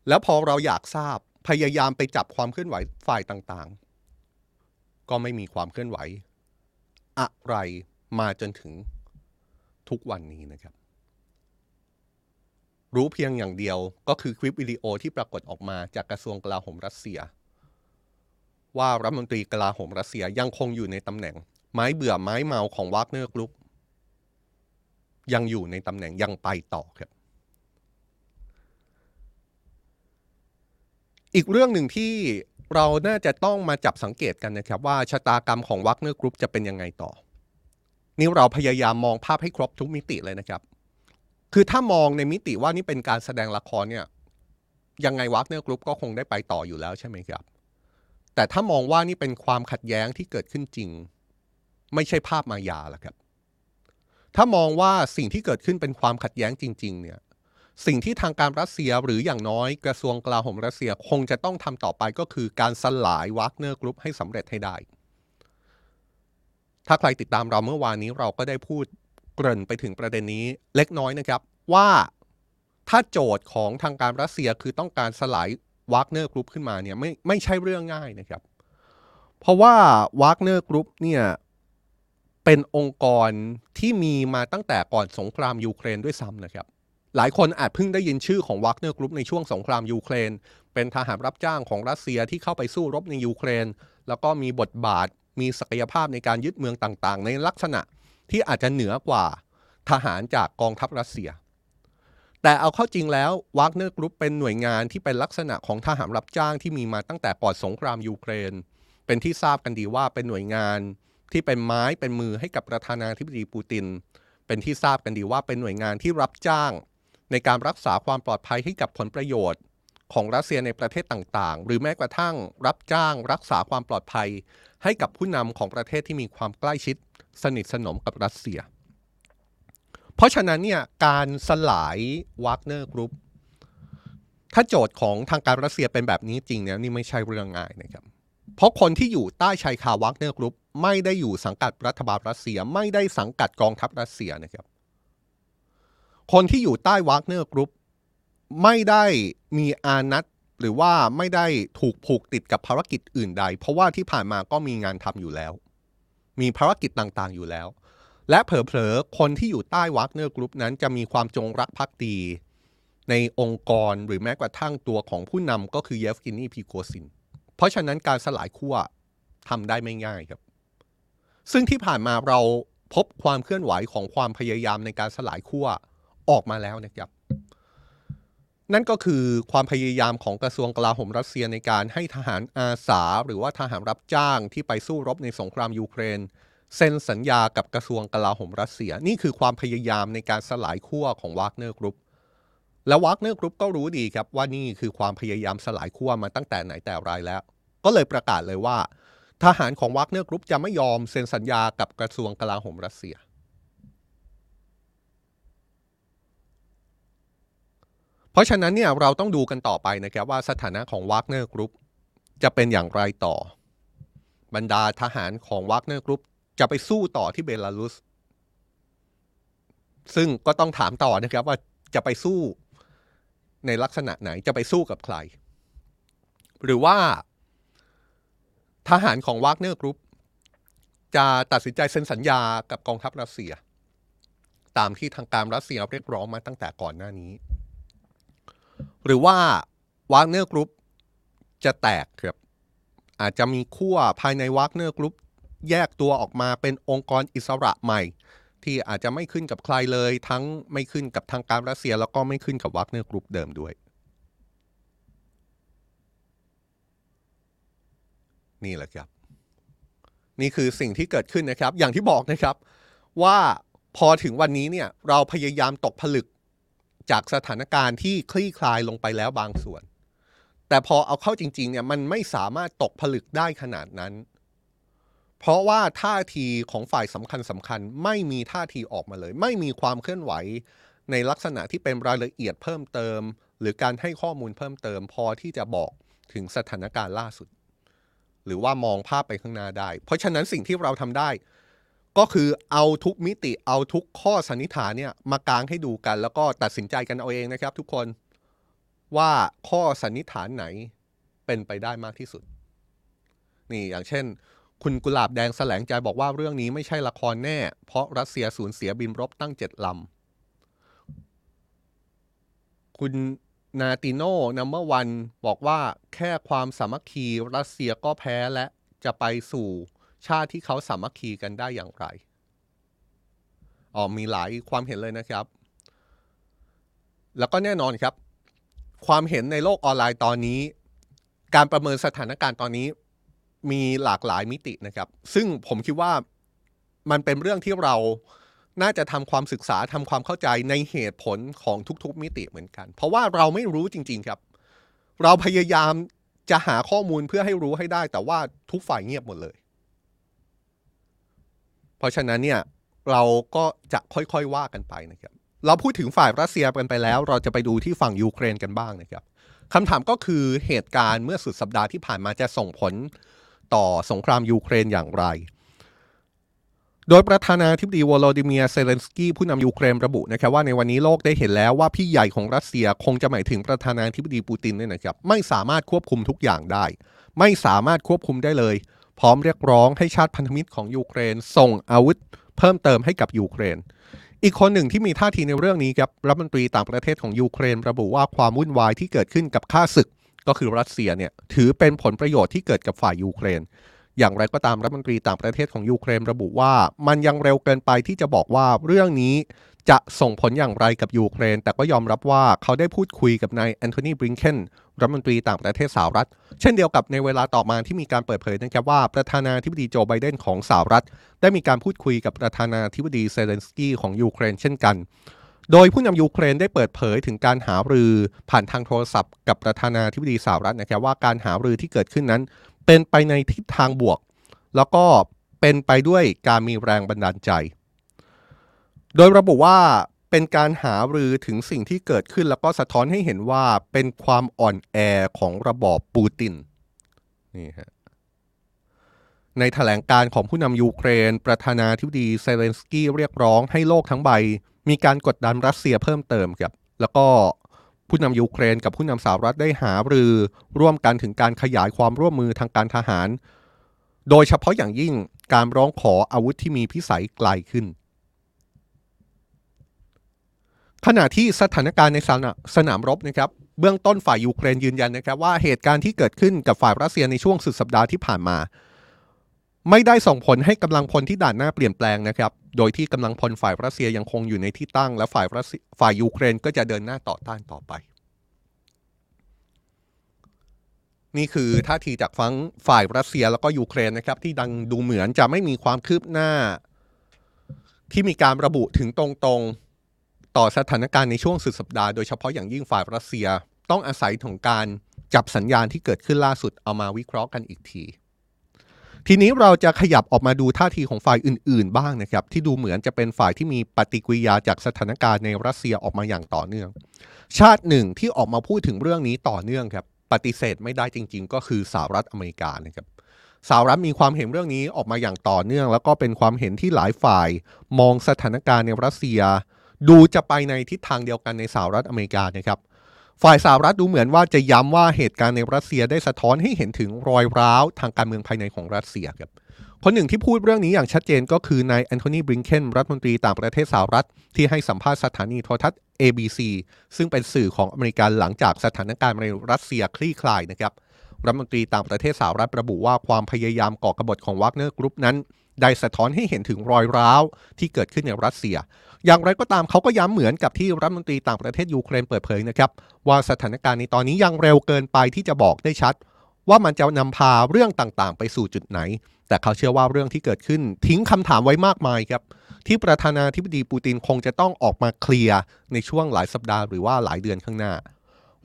แล้วพอเราอยากทราบพยายามไปจับความเคลื่อนไหวฝ่ายต่างๆก็ไม่มีความเคลื่อนไหวอะไรมาจนถึงทุกวันนี้นะครับรู้เพียงอย่างเดียวก็คือคลิปวิดีโอที่ปรากฏออกมาจากกระทรวงกลาโหมรัสเซียว่ารัฐมนตรีกลาโหมรัสเซียยังคงอยู่ในตำแหน่งไม้เบื่อไม้เมาของ Wagner Group ยังอยู่ในตำแหน่งยังไปต่อครับอีกเรื่องหนึ่งที่เราน่าจะต้องมาจับสังเกตกันนะครับว่าชะตากรรมของ Wagner Group จะเป็นยังไงต่อนี่เราพยายามมองภาพให้ครบทุกมิติเลยนะครับคือถ้ามองในมิติว่านี่เป็นการแสดงละครเนี่ยยังไง Wagner Group ก็คงได้ไปต่ออยู่แล้วใช่ไหมครับแต่ถ้ามองว่านี่เป็นความขัดแย้งที่เกิดขึ้นจริงไม่ใช่ภาพมายาล่ะครับถ้ามองว่าสิ่งที่เกิดขึ้นเป็นความขัดแย้งจริงๆเนี่ยสิ่งที่ทางการรัสเซียหรืออย่างน้อยกระทรวงกลาโหมรัสเซียคงจะต้องทำต่อไปก็คือการสลาย Wagner Group ให้สำเร็จให้ได้ถ้าใครติดตามเราเมื่อวานนี้เราก็ได้พูดเกริ่นไปถึงประเด็นนี้เล็กน้อยนะครับว่าถ้าโจทย์ของทางการรัสเซียคือต้องการสลาย Wagner Group ขึ้นมาเนี่ยไม่ใช่เรื่องง่ายนะครับเพราะว่า Wagner Group เนี่ยเป็นองค์กรที่มีมาตั้งแต่ก่อนสงครามยูเครนด้วยซ้ำนะครับหลายคนอาจเพิ่งได้ยินชื่อของ Wagner Group ในช่วงสงครามยูเครนเป็นทหารรับจ้างของรัสเซียที่เข้าไปสู้รบในยูเครนแล้วก็มีบทบาทมีศักยภาพในการยึดเมืองต่างๆในลักษณะที่อาจจะเหนือกว่าทหารจากกองทัพรัสเซียแต่เอาเข้าจริงแล้ว Wagner Group เป็นหน่วยงานที่เป็นลักษณะของทหารรับจ้างที่มีมาตั้งแต่ก่อนสงครามยูเครนเป็นที่ทราบกันดีว่าเป็นหน่วยงานที่เป็นไม้เป็นมือให้กับประธานาธิบดีปูตินเป็นที่ทราบกันดีว่าเป็นหน่วยงานที่รับจ้างในการรักษาความปลอดภัยให้กับผลประโยชน์ของรัสเซียในประเทศต่างๆหรือแม้กระทั่งรับจ้างรักษาความปลอดภัยให้กับผู้นำของประเทศที่มีความใกล้ชิดสนิทสนมกับรัสเซียเพราะฉะนั้นเนี่ยการสลาย Wagner Group ถ้าโจทย์ของทางการรัสเซียเป็นแบบนี้จริงเนี่ยนี่ไม่ใช่เรื่องง่ายนะครับเพราะคนที่อยู่ใต้ชายคา Wagner Group ไม่ได้อยู่สังกัดรัฐบาลรัสเซียไม่ได้สังกัดกองทัพรัสเซียนะครับคนที่อยู่ใต้ Wagner Group ไม่ได้มีอานัตหรือว่าไม่ได้ถูกผูกติดกับภารกิจอื่นใดเพราะว่าที่ผ่านมาก็มีงานทำอยู่แล้วมีภารกิจต่างๆอยู่แล้วและเผลอๆคนที่อยู่ใต้ Wagner Group นั้นจะมีความจงรักภักดีในองค์กรหรือแม้กระทั่งตัวของผู้นำก็คือเยฟกินี พิโกซินเพราะฉะนั้นการสลายขั้วทำได้ไม่ง่ายครับซึ่งที่ผ่านมาเราพบความเคลื่อนไหวของความพยายามในการสลายขั้วออกมาแล้วนะครับนั่นก็คือความพยายามของกระทรวงกลาโหมรัสเซียในการให้ทหารอาสาหรือว่าทหารรับจ้างที่ไปสู้รบในสงครามยูเครนเซ็นสัญญากับกระทรวงกลาโหมรัสเซียนี่คือความพยายามในการสลายขั้วของ Wagner Group และ Wagner Group ก็รู้ดีครับว่านี่คือความพยายามสลายขั้วมาตั้งแต่ไหนแต่ไรแล้วก็เลยประกาศเลยว่าทหารของ Wagner Group จะไม่ยอมเซ็นสัญญากับกระทรวงกลาโหมรัสเซียเพราะฉะนั้นเนี่ยเราต้องดูกันต่อไปนะครับว่าสถานะของ Wagner Group จะเป็นอย่างไรต่อบรรดาทหารของ Wagner Group จะไปสู้ต่อที่เบลารุสซึ่งก็ต้องถามต่อนะครับว่าจะไปสู้ในลักษณะไหนจะไปสู้กับใครหรือว่าทหารของ Wagner Group จะตัดสินใจเซ็นสัญญากับกองทัพรัสเซียตามที่ทางการรัสเซียเรียกร้องมาตั้งแต่ก่อนหน้านี้หรือว่า Wagner Group จะแตกครับอาจจะมีขั้วภายใน Wagner Group แยกตัวออกมาเป็นองค์กรอิสระใหม่ที่อาจจะไม่ขึ้นกับใครเลยทั้งไม่ขึ้นกับทางการรัสเซียแล้วก็ไม่ขึ้นกับ Wagner Group เดิมด้วยนี่แหละครับ นี่คือสิ่งที่เกิดขึ้นนะครับอย่างที่บอกนะครับว่าพอถึงวันนี้เนี่ยเราพยายามตกผลึกจากสถานการณ์ที่คลี่คลายลงไปแล้วบางส่วนแต่พอเอาเข้าจริงๆเนี่ยมันไม่สามารถตกผลึกได้ขนาดนั้นเพราะว่าท่าทีของฝ่ายสำคัญไม่มีท่าทีออกมาเลยไม่มีความเคลื่อนไหวในลักษณะที่เป็นรายละเอียดเพิ่มเติมหรือการให้ข้อมูลเพิ่มเติมพอที่จะบอกถึงสถานการณ์ล่าสุดหรือว่ามองภาพไปข้างหน้าได้เพราะฉะนั้นสิ่งที่เราทำได้ก็คือเอาทุกมิติเอาทุกข้อสันนิษฐานเนี่ยมากางให้ดูกันแล้วก็ตัดสินใจกันเอาเองนะครับทุกคนว่าข้อสันนิษฐานไหนเป็นไปได้มากที่สุดนี่อย่างเช่นคุณกุหลาบแดงแสลงใจบอกว่าเรื่องนี้ไม่ใช่ละครแน่เพราะรัสเซียสูญเสียบินรบตั้ง7 ลำคุณนาติโน่นัมเบอร์วันบอกว่าแค่ความสามัคคีรัสเซียก็แพ้และจะไปสู่ชาติที่เขาสามัคคีกันได้อย่างไรมีหลายความเห็นเลยนะครับแล้วก็แน่นอนครับความเห็นในโลกออนไลน์ตอนนี้การประเมินสถานการณ์ตอนนี้มีหลากหลายมิตินะครับซึ่งผมคิดว่ามันเป็นเรื่องที่เราน่าจะทำความศึกษาทำความเข้าใจในเหตุผลของทุกๆมิติเหมือนกันเพราะว่าเราไม่รู้จริงๆครับเราพยายามจะหาข้อมูลเพื่อให้รู้ให้ได้แต่ว่าทุกฝ่ายเงียบหมดเลยเพราะฉะนั้นเนี่ยเราก็จะค่อยๆว่ากันไปนะครับเราพูดถึงฝ่ายรัสเซียกันไปแล้วเราจะไปดูที่ฝั่งยูเครนกันบ้างนะครับคำถามก็คือเหตุการณ์เมื่อสุดสัปดาห์ที่ผ่านมาจะส่งผลต่อสงครามยูเครนอย่างไรโดยประธานาธิบดีวโลดิเมียร์เซเลนสกี้ผู้นำยูเครนระบุนะครับว่าในวันนี้โลกได้เห็นแล้วว่าพี่ใหญ่ของรัสเซียคงจะหมายถึงประธานาธิบดีปูตินเนี่ยนะครับไม่สามารถควบคุมทุกอย่างได้ไม่สามารถควบคุมได้เลยพร้อมเรียกร้องให้ชาติพันธมิตรของยูเครนส่งอาวุธเพิ่มเติมให้กับยูเครนอีกคนหนึ่งที่มีท่าทีในเรื่องนี้ครับรัฐมนตรีต่างประเทศของยูเครนระบุว่าความวุ่นวายที่เกิดขึ้นกับข้าศึกก็คือรัสเซียเนี่ยถือเป็นผลประโยชน์ที่เกิดกับฝ่ายยูเครนอย่างไรก็ตามรัฐมนตรีต่างประเทศของยูเครนระบุว่ามันยังเร็วเกินไปที่จะบอกว่าเรื่องนี้จะส่งผลอย่างไรกับยูเครนแต่ก็ยอมรับว่าเขาได้พูดคุยกับนายแอนโทนีบลิงเคนรัฐมนตรีต่างประเทศสหรัฐเช่นเดียวกับในเวลาต่อมาที่มีการเปิดเผยนะครับว่าประธานาธิบดีโจไบเดนของสหรัฐได้มีการพูดคุยกับประธานาธิบดีเซเลนสกี้ของยูเครนเช่นกันโดยผู้นำยูเครนได้เปิดเผยถึงการหารือผ่านทางโทรศัพท์กับประธานาธิบดีสหรัฐนะครับว่าการหารือที่เกิดขึ้นนั้นเป็นไปในทิศทางบวกแล้วก็เป็นไปด้วยการมีแรงบันดาลใจโดยระบุว่าเป็นการหารือถึงสิ่งที่เกิดขึ้นแล้วก็สะท้อนให้เห็นว่าเป็นความอ่อนแอของระบอบปูตินนี่ฮะในแถลงการของผู้นำยูเครนประธานาธิบดีเซเลนสกี้เรียกร้องให้โลกทั้งใบมีการกดดันรัสเซียเพิ่มเติมครับแล้วก็ผู้นำยูเครนกับผู้นำสหรัฐได้หารือร่วมกันถึงการขยายความร่วมมือทางการทหารโดยเฉพาะอย่างยิ่งการร้องขออาวุธที่มีพิสัยไกลขึ้นขณะที่สถานการณ์ในสนามรบนะครับเบื้องต้นฝ่ายยูเครนยืนยันนะครับว่าเหตุการณ์ที่เกิดขึ้นกับฝ่ายรัสเซียในช่วงสุดสัปดาห์ที่ผ่านมาไม่ได้ส่งผลให้กำลังพลที่ด่านหน้าเปลี่ยนแปลงนะครับโดยที่กำลังพลฝ่ายรัสเซียยังคงอยู่ในที่ตั้งและฝ่ายยูเครนก็จะเดินหน้าต่อต้านต่อไปนี่คือท่าทีจากฝั่งฝ่ายรัสเซียแล้วก็ยูเครนนะครับที่ดังดูเหมือนจะไม่มีความคืบหน้าที่มีการระบุถึงตรงๆต่อสถานการณ์ในช่วงสุดสัปดาห์โดยเฉพาะอย่างยิ่งฝ่ายรัสเซียต้องอาศัยของการจับสัญญาณที่เกิดขึ้นล่าสุดเอามาวิเคราะห์กันอีกทีนี้เราจะขยับออกมาดูท่าทีของฝ่ายอื่นๆบ้างนะครับที่ดูเหมือนจะเป็นฝ่ายที่มีปฏิกิริยาจากสถานการณ์ในรัสเซียออกมาอย่างต่อเนื่องชาติหนึ่งที่ออกมาพูดถึงเรื่องนี้ต่อเนื่องครับปฏิเสธไม่ได้จริงๆก็คือสหรัฐอเมริกานะครับสหรัฐมีความเห็นเรื่องนี้ออกมาอย่างต่อเนื่องแล้วก็เป็นความเห็นที่หลายฝ่ายมองสถานการณ์ในรัสเซียดูจะไปในทิศทางเดียวกันในสหรัฐอเมริกานะครับฝ่ายสหรัฐดูเหมือนว่าจะย้ำว่าเหตุการณ์ในรัสเซียได้สะท้อนให้เห็นถึงรอยร้าวทางการเมืองภายในของรัสเซียครับคนหนึ่งที่พูดเรื่องนี้อย่างชัดเจนก็คือนายแอนโทนีบลิงเคนรัฐมนตรีต่างประเทศสหรัฐที่ให้สัมภาษณ์สถานีโทรทัศน์ ABC ซึ่งเป็นสื่อของอเมริกันหลังจากสถานการณ์ในรัสเซียคลี่คลายนะครับรัฐมนตรีต่างประเทศสหรัฐระบุว่าความพยายามก่อกบฏของ Wagner Group นั้นได้สะท้อนให้เห็นถึงรอยร้าวที่เกิดขึ้นในรัสเซียอย่างไรก็ตามเขาก็ย้ำเหมือนกับที่รัฐมนตรีต่างประเทศยูเครนเปิดเผยนะครับว่าสถานการณ์ในตอนนี้ยังเร็วเกินไปที่จะบอกได้ชัด ว่ามันจะนำพาเรื่องต่างๆไปสู่จุดไหนแต่เขาเชื่อว่าเรื่องที่เกิดขึ้นทิ้งคำถามไว้มากมายครับที่ประธานาธิบดีปูตินคงจะต้องออกมาเคลียร์ในช่วงหลายสัปดาห์หรือว่าหลายเดือนข้างหน้า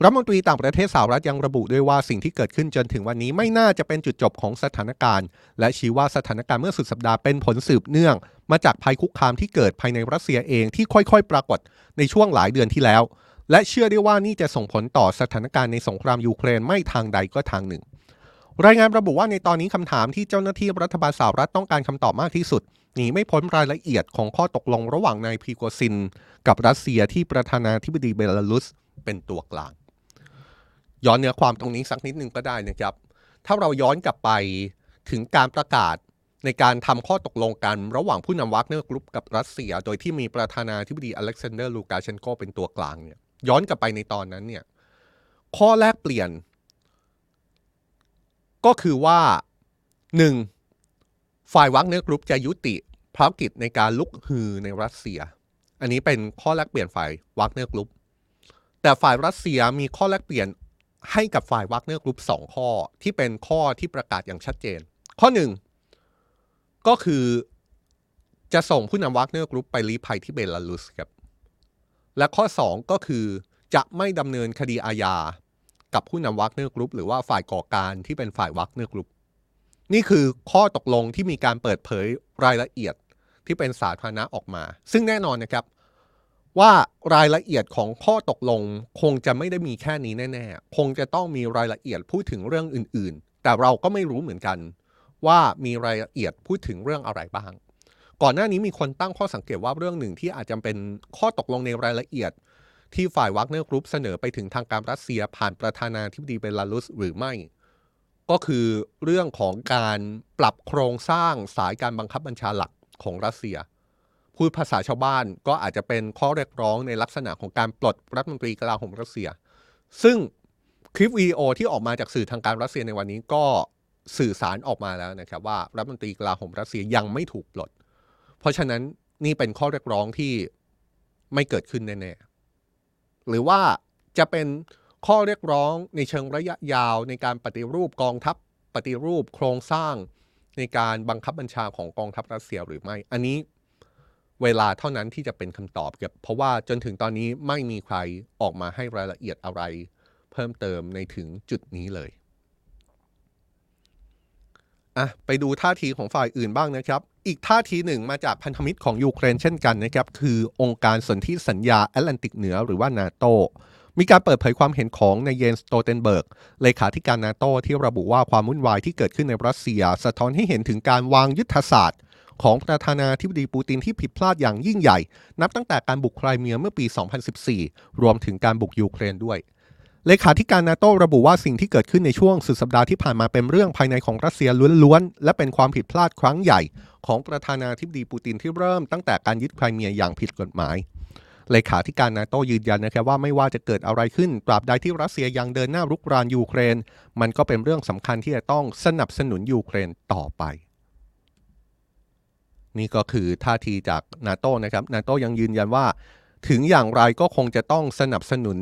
รัฐมนตรีต่างประเทศสหรัฐยังระบุด้วยว่าสิ่งที่เกิดขึ้นจนถึงวันนี้ไม่น่าจะเป็นจุดจบของสถานการณ์และชี้ว่าสถานการณ์เมื่อสุดสัปดาห์เป็นผลสืบเนื่องมาจากภัยคุกคามที่เกิดภายในรัสเซียเองที่ค่อยๆปรากฏในช่วงหลายเดือนที่แล้วและเชื่อได้ว่านี่จะส่งผลต่อสถานการณ์ในสงครามยูเครนไม่ทางใดก็ทางหนึ่งรายงานระบุว่าในตอนนี้คำถามที่เจ้าหน้าที่รัฐบาลสหรัฐต้องการคำตอบมากที่สุดหนีไม่พ้นรายละเอียดของข้อตกลงระหว่างนายพริโกซินกับรัสเซียที่ประธานาธิบดีเบลารุสเป็นตัวกลางย้อนเนื้อความตรงนี้สักนิดนึงก็ได้นะครับถ้าเราย้อนกลับไปถึงการประกาศในการทำข้อตกลงกันระหว่างผู้นำ Wagner Group กับรัสเซียโดยที่มีประธานาธิบดีอเล็กซานเดอร์ลูกาเชนโกเป็นตัวกลางเนี่ยย้อนกลับไปในตอนนั้นเนี่ยข้อแรกเปลี่ยนก็คือว่า1ฝ่าย Wagner Group จะยุติภารกิจในการลุกฮือในรัสเซียอันนี้เป็นข้อแรกเปลี่ยนฝ่าย Wagner Group แต่ฝ่ายรัสเซียมีข้อแรกเปลี่ยนให้กับฝ่าย Wagner Group 2ข้อที่เป็นข้อที่ประกาศอย่างชัดเจนข้อ1ก็คือจะส่งผู้นำ Wagner Group ไปลี้ภัยที่เบลารุสครับและข้อ2ก็คือจะไม่ดำเนินคดีอาญากับผู้นำ Wagner Group หรือว่าฝ่ายก่อการที่เป็นฝ่าย Wagner Group นี่คือข้อตกลงที่มีการเปิดเผยรายละเอียดที่เป็นสาธารณะออกมาซึ่งแน่นอนนะครับว่ารายละเอียดของข้อตกลงคงจะไม่ได้มีแค่นี้แน่ๆคงจะต้องมีรายละเอียดพูดถึงเรื่องอื่นๆแต่เราก็ไม่รู้เหมือนกันว่ามีรายละเอียดพูดถึงเรื่องอะไรบ้างก่อนหน้านี้มีคนตั้งข้อสังเกตว่าเรื่องหนึ่งที่อาจจะเป็นข้อตกลงในรายละเอียดที่ฝ่าย Wagner Group เสนอไปถึงทางการรัสเซียผ่านประธานาธิบดีเบลารุสหรือไม่ก็คือเรื่องของการปรับโครงสร้างสายการบังคับบัญชาหลักของรัสเซียพูดภาษาชาวบ้านก็อาจจะเป็นข้อเรียกร้องในลักษณะของการปลดรัฐมนตรีกลาโหมรัสเซียซึ่งคลิปวิดีโอที่ออกมาจากสื่อทางการรัสเซียในวันนี้ก็สื่อสารออกมาแล้วนะครับว่ารัฐมนตรีกลาโหมรัสเซียยังไม่ถูกปลดเพราะฉะนั้นนี่เป็นข้อเรียกร้องที่ไม่เกิดขึ้นแน่ๆหรือว่าจะเป็นข้อเรียกร้องในเชิงระยะยาวในการปฏิรูปกองทัพปฏิรูปโครงสร้างในการบังคับบัญชาของกองทัพรัสเซียหรือไม่อันนี้เวลาเท่านั้นที่จะเป็นคำตอบครับเพราะว่าจนถึงตอนนี้ไม่มีใครออกมาให้รายละเอียดอะไรเพิ่มเติมในถึงจุดนี้เลยไปดูท่าทีของฝ่ายอื่นบ้างนะครับอีกท่าทีหนึ่งมาจากพันธมิตรของยูเครนเช่นกันนะครับคือองค์การสนธิสัญญาแอตแลนติกเหนือหรือว่า NATO มีการเปิดเผยความเห็นของนายเยนสโตเทนเบิร์กเลขาธิการ NATO ที่ระบุว่าความวุ่นวายที่เกิดขึ้นในรัสเซียสะท้อนให้เห็นถึงการวางยุทธศาสตร์ของประธานาธิบดีปูตินที่ผิดพลาดอย่างยิ่งใหญ่นับตั้งแต่การบุกไครเมียเมื่อปี 2014 รวมถึงการบุกยูเครนด้วยเลขาธิการ NATO ระบุว่าสิ่งที่เกิดขึ้นในช่วงสุดสัปดาห์ที่ผ่านมาเป็นเรื่องภายในของรัสเซียล้วนๆและเป็นความผิดพลาดครั้งใหญ่ของประธานาธิบดีปูตินที่เริ่มตั้งแต่การยึดไครเมียอย่างผิดกฎหมายเลขาธิการ NATO ยืนยันนะครับว่าไม่ว่าจะเกิดอะไรขึ้นตราบใดที่รัสเซียยังเดินหน้ารุกรานยูเครนมันก็เป็นเรื่องสำคัญที่จะต้องสนับสนุนยูเครนต่อไปนี่ก็คือท่าทีจาก NATO นะครับ NATO ยังยืนยันว่าถึงอย่างไรก็คงจะต้องสนับสนุน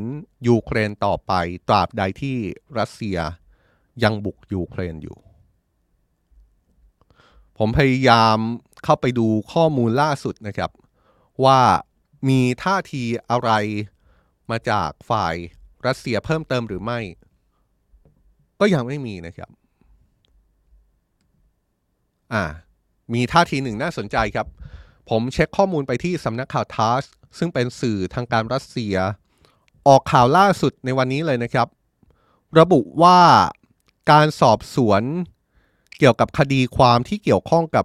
ยูเครนต่อไปตราบใดที่รัสเซียยังบุกยูเครนอยู่ผมพยายามเข้าไปดูข้อมูลล่าสุดนะครับว่ามีท่าทีอะไรมาจากฝ่ายรัสเซียเพิ่มเติมหรือไม่ก็ยังไม่มีนะครับมีท่าทีหนึ่งน่าสนใจครับผมเช็คข้อมูลไปที่สำนักข่าวทาสซึ่งเป็นสื่อทางการรัสเซียออกข่าวล่าสุดในวันนี้เลยนะครับระบุว่าการสอบสวนเกี่ยวกับคดีความที่เกี่ยวข้องกับ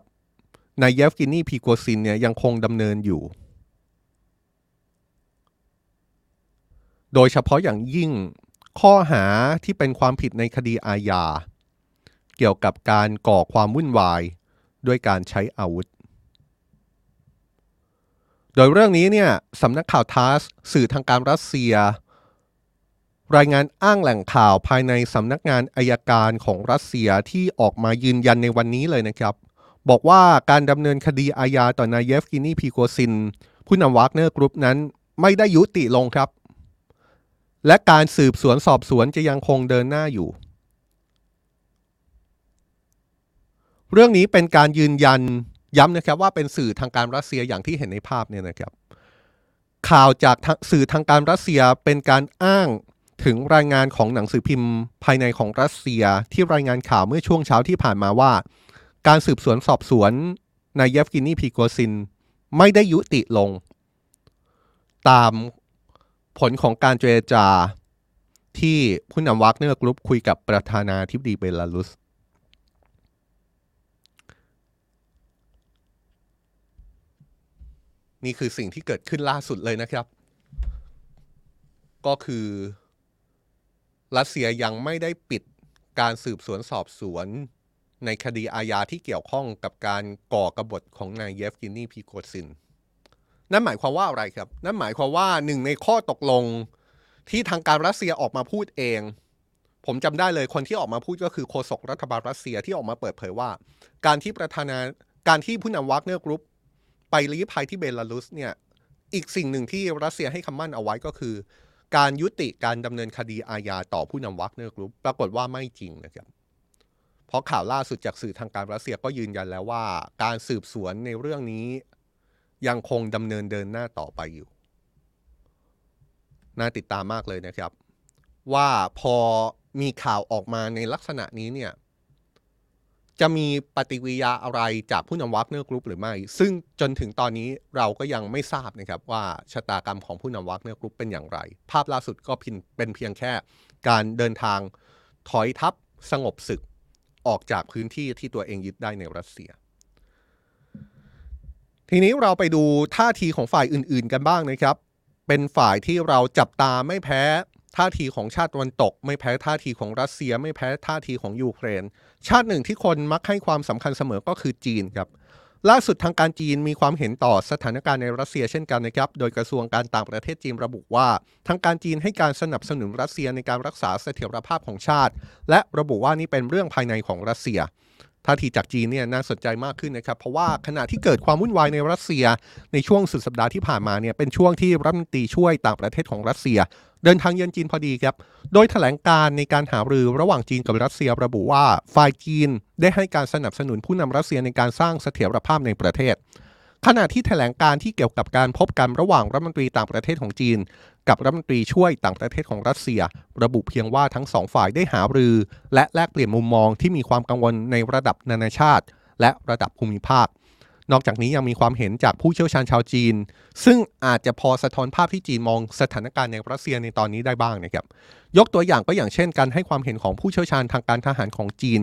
นายเยฟกินีพริโกซินเนี่ยยังคงดำเนินอยู่โดยเฉพาะอย่างยิ่งข้อหาที่เป็นความผิดในคดีอาญาเกี่ยวกับการก่อความวุ่นวายด้วยการใช้อาวุธโดยเรื่องนี้เนี่ยสำนักข่าวทาสสื่อทางการรัสเซียรายงานอ้างแหล่งข่าวภายในสำนักงานอัยการของรัสเซียที่ออกมายืนยันในวันนี้เลยนะครับบอกว่าการดำเนินคดีอาญาต่อนายเยฟกินีพริโกซินผู้นำ Wagner Group นั้นไม่ได้ยุติลงครับและการสืบสวนสอบสวนจะยังคงเดินหน้าอยู่ เรื่องนี้เป็นการยืนยันย้ำนะครับว่าเป็นสื่อทางการรัสเซียอย่างที่เห็นในภาพเนี่ยนะครับข่าวจากสื่อทางการรัสเซียเป็นการอ้างถึงรายงานของหนังสือพิมพ์ภายในของรัสเซียที่รายงานข่าวเมื่อช่วงเช้าที่ผ่านมาว่าการสืบสวนสอบสวนนายเยฟกินีพีโกซินไม่ได้ยุติลงตามผลของการเจรจาที่ผู้นำ Wagner Group คุยกับประธานาธิบดีเบลารุสนี่คือสิ่งที่เกิดขึ้นล่าสุดเลยนะครับก็คือรัสเซียยังไม่ได้ปิดการสืบสวนสอบสวนในคดีอาญาที่เกี่ยวข้องกับการก่อกบฏของนายเยฟกินีพีโกซินนั่นหมายความว่าอะไรครับนั่นหมายความว่าหนึ่งในข้อตกลงที่ทางการรัสเซียออกมาพูดเองผมจำได้เลยคนที่ออกมาพูดก็คือโฆษกรัฐบาลรัสเซียที่ออกมาเปิดเผยว่าการที่ผู้นำ Wagner Group ไปลี้ภัยที่เบลารุสเนี่ยอีกสิ่งหนึ่งที่รัสเซียให้คำมั่นเอาไว้ก็คือการยุติการดำเนินคดีอาญาต่อผู้นำ Wagner Group ปรากฏว่าไม่จริงนะครับเพราะข่าวล่าสุดจากสื่อทางการรัสเซียก็ยืนยันแล้วว่าการสืบสวนในเรื่องนี้ยังคงดำเนินเดินหน้าต่อไปอยู่น่าติดตามมากเลยนะครับว่าพอมีข่าวออกมาในลักษณะนี้เนี่ยจะมีปฏิกิริยาอะไรจากผู้นำ Wagner Group หรือไม่ซึ่งจนถึงตอนนี้เราก็ยังไม่ทราบนะครับว่าชะตากรรมของผู้นำ Wagner Group เป็นอย่างไรภาพล่าสุดก็เป็นเพียงแค่การเดินทางถอยทัพสงบศึกออกจากพื้นที่ที่ตัวเองยึดได้ในรัสเซียทีนี้เราไปดูท่าทีของฝ่ายอื่นๆกันบ้างนะครับเป็นฝ่ายที่เราจับตาไม่แพ้ท่าทีของชาติตะวันตกไม่แพ้ท่าทีของรัสเซียไม่แพ้ท่าทีของยูเครนชาติหนึ่งที่คนมักให้ความสำคัญเสมอก็คือจีนครับล่าสุดทางการจีนมีความเห็นต่อสถานการณ์ในรัสเซียเช่นกันนะครับโดยกระทรวงการต่างประเทศจีนระบุว่าทางการจีนให้การสนับสนุนรัสเซียในการรักษาเสถียรภาพของชาติและระบุว่านี่เป็นเรื่องภายในของรัสเซียท่าทีจากจีนเนี่ยน่าสนใจมากขึ้นนะครับเพราะว่าขณะที่เกิดความวุ่นวายในรัสเซียในช่วงสุดสัปดาห์ที่ผ่านมาเนี่ยเป็นช่วงที่รัฐมนตรีช่วยต่างประเทศของรัสเซียเดินทางเยือนจีนพอดีครับโดยแถลงการในการหารือระหว่างจีนกับรัสเซียระบุว่าฝ่ายจีนได้ให้การสนับสนุนผู้นำรัสเซียในการสร้างเสถียรภาพในประเทศขณะที่แถลงการที่เกี่ยวกับการพบกันระหว่างรัฐมนตรีต่างประเทศของจีนกับรัฐมนตรีช่วยต่างประเทศของรัสเซียระบุเพียงว่าทั้งสองฝ่ายได้หารือและแลกเปลี่ยนมุมมองที่มีความกังวลในระดับนานาชาติและระดับภูมิภาคนอกจากนี้ยังมีความเห็นจากผู้เชี่ยวชาญชาวจีนซึ่งอาจจะพอสะท้อนภาพที่จีนมองสถานการณ์ในรัสเซียในตอนนี้ได้บ้างนะครับยกตัวอย่างก็อย่างเช่นการให้ความเห็นของผู้เชี่ยวชาญทางการทหารของจีน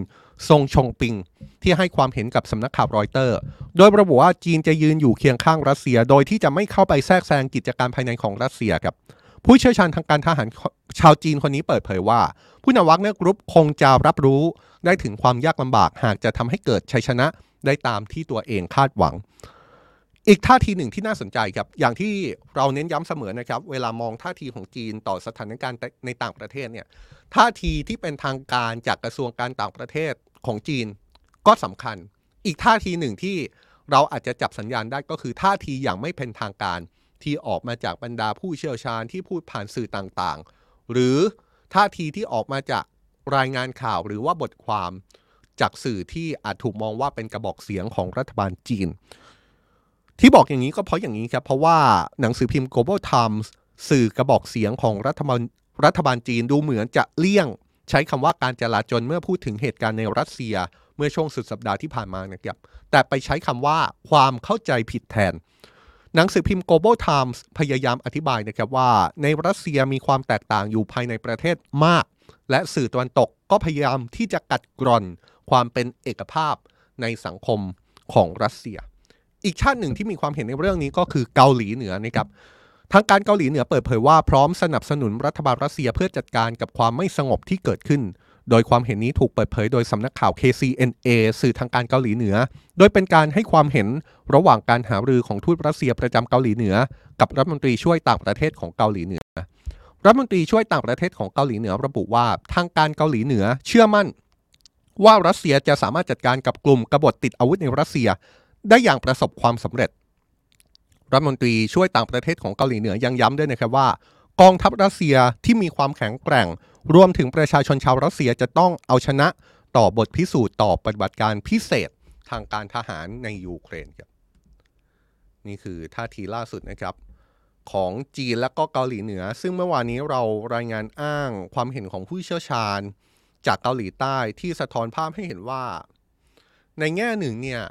ซงชงปิงที่ให้ความเห็นกับสำนักข่าวรอยเตอร์โดยระบุว่าจีนจะยืนอยู่เคียงข้างรัสเซียโดยที่จะไม่เข้าไปแทรกแซงกิจการภายในของรัสเซียครับผู้เชี่ยวชาญทางการทหารชาวจีนคนนี้เปิดเผยว่าผู้นำ Wagner Group คงจะรับรู้ได้ถึงความยากลำบากหากจะทำให้เกิดชัยชนะได้ตามที่ตัวเองคาดหวังอีกท่าทีหนึ่งที่น่าสนใจครับอย่างที่เราเน้นย้ำเสมอนะครับเวลามองท่าทีของจีนต่อสถานการณ์ในต่างประเทศเนี่ยท่าทีที่เป็นทางการจากกระทรวงการต่างประเทศของจีนก็สำคัญอีกท่าทีหนึ่งที่เราอาจจะจับสัญญาณได้ก็คือท่าทีอย่างไม่เป็นทางการที่ออกมาจากบรรดาผู้เชี่ยวชาญที่พูดผ่านสื่อต่างๆหรือท่าทีที่ออกมาจากรายงานข่าวหรือว่าบทความจากสื่อที่อาจถูกมองว่าเป็นกระบอกเสียงของรัฐบาลจีนที่บอกอย่างนี้ก็เพราะอย่างนี้ครับเพราะว่าหนังสือพิมพ์ Global Times สื่อกระบอกเสียงของรัฐบาลจีนดูเหมือนจะเลี่ยงใช้คำว่าการจลาจลเมื่อพูดถึงเหตุการณ์ในรัสเซียเมื่อช่วงสุดสัปดาห์ที่ผ่านมานะครับแต่ไปใช้คำว่าความเข้าใจผิดแทนหนังสือพิมพ์ Global Times พยายามอธิบายนะครับว่าในรัสเซียมีความแตกต่างอยู่ภายในประเทศมากและสื่อตะวันตกก็พยายามที่จะกัดกร่อนความเป็นเอกภาพในสังคมของรัสเซียอีกชาติหนึ่งที่มีความเห็นในเรื่องนี้ก็คือเกาหลีเหนือนะครับทางการเกาหลีเหนือเปิดเผยว่าพร้อมสนับสนุนรัฐบาลรัสเซียเพื่อจัดการกับความไม่สงบที่เกิดขึ้นโดยความเห็นนี้ถูกเปิดเผยโดยสำนักข่าว KCNA สื่อทางการเกาหลีเหนือโดยเป็นการให้ความเห็นระหว่างการหารือของทูตรัสเซียประจำเกาหลีเหนือกับรัฐมนตรีช่วยต่างประเทศของเกาหลีเหนือรัฐมนตรีช่วยต่างประเทศของเกาหลีเหนือระบุว่าทางการเกาหลีเหนือเชื่อมั่นว่ารัสเซียจะสามารถจัดการกับกลุ่มกบฏติดอาวุธในรัสเซียได้อย่างประสบความสำเร็จรัฐมนตรีช่วยต่างประเทศของเกาหลีเหนือยังย้ำด้วยนะครับว่ากองทัพรัสเซียที่มีความแข็งแกร่งรวมถึงประชาชนชาวรัสเซียจะต้องเอาชนะต่อบทพิสูจน์ต่อปฏิบัติการพิเศษ ทางการทหารในยูเครนครับนี่คือท่าทีล่าสุดนะครับของจีนและก็เกาหลีเหนือซึ่งเมื่อวานนี้เรารายงานอ้างความเห็นของผู้เชี่ยวชาญจากเกาหลีใต้ที่สะท้อนภาพให้เห็นว่าในแง่หนึ่งเนี่ย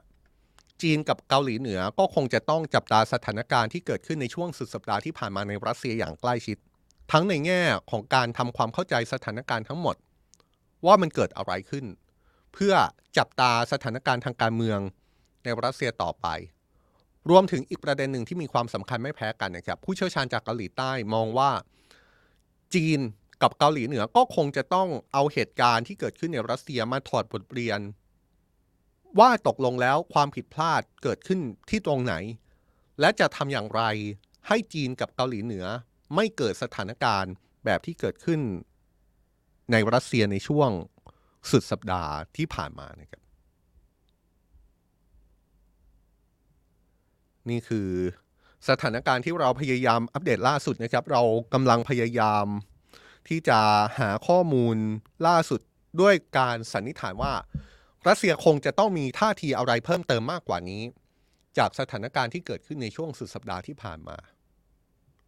จีนกับเกาหลีเหนือก็คงจะต้องจับตาสถานการณ์ที่เกิดขึ้นในช่วงสุดสัปดาห์ที่ผ่านมาในรัสเซียอย่างใกล้ชิดทั้งในแง่ของการทำความเข้าใจสถานการณ์ทั้งหมดว่ามันเกิดอะไรขึ้นเพื่อจับตาสถานการณ์ทางการเมืองในรัสเซียต่อไปรวมถึงอีกประเด็นหนึ่งที่มีความสำคัญไม่แพ้กันนะครับผู้เชี่ยวชาญจากเกาหลีใต้มองว่าจีนกับเกาหลีเหนือก็คงจะต้องเอาเหตุการณ์ที่เกิดขึ้นในรัสเซียมาถอดบทเรียนว่าตกลงแล้วความผิดพลาดเกิดขึ้นที่ตรงไหนและจะทำอย่างไรให้จีนกับเกาหลีเหนือไม่เกิดสถานการณ์แบบที่เกิดขึ้นในรัสเซียในช่วงสุดสัปดาห์ที่ผ่านมานะครับนี่คือสถานการณ์ที่เราพยายามอัปเดตล่าสุดนะครับเรากำลังพยายามที่จะหาข้อมูลล่าสุดด้วยการสันนิษฐานว่ารัสเซียคงจะต้องมีท่าทีอะไรเพิ่มเติมมากกว่านี้จากสถานการณ์ที่เกิดขึ้นในช่วงสุดสัปดาห์ที่ผ่านมา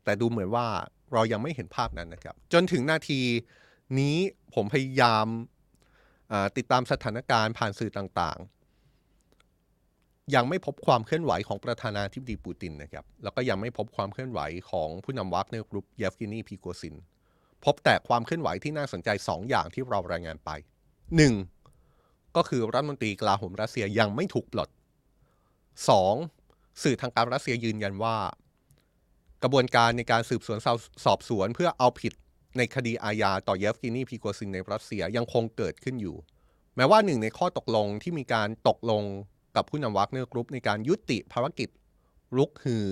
แต่ดูเหมือนว่าเรายังไม่เห็นภาพนั้นนะครับจนถึงนาทีนี้ผมพยายามติดตามสถานการณ์ผ่านสื่อต่างๆยังไม่พบความเคลื่อนไหวของประธานาธิบดีปูตินนะครับแล้วก็ยังไม่พบความเคลื่อนไหวของผู้นำ Wagner Group เยฟกินี พิโกซินพบแต่ความเคลื่อนไหวที่น่าสนใจ2 อย่างที่เรารายงานไป 1. ก็คือรัฐมนตรีกลาโหมรัสเซียยังไม่ถูกปลด 2. สื่อทางการรัสเซียยืนยันว่ากระบวนการในการสืบสวนสอบสวนเพื่อเอาผิดในคดีอาญาต่อเยฟกินี พิโกซินในรัสเซียยังคงเกิดขึ้นอยู่แม้ว่าหนึ่งในข้อตกลงที่มีการตกลงกับผู้นำ Wagner Group ในการยุติภารกิจลุกฮือ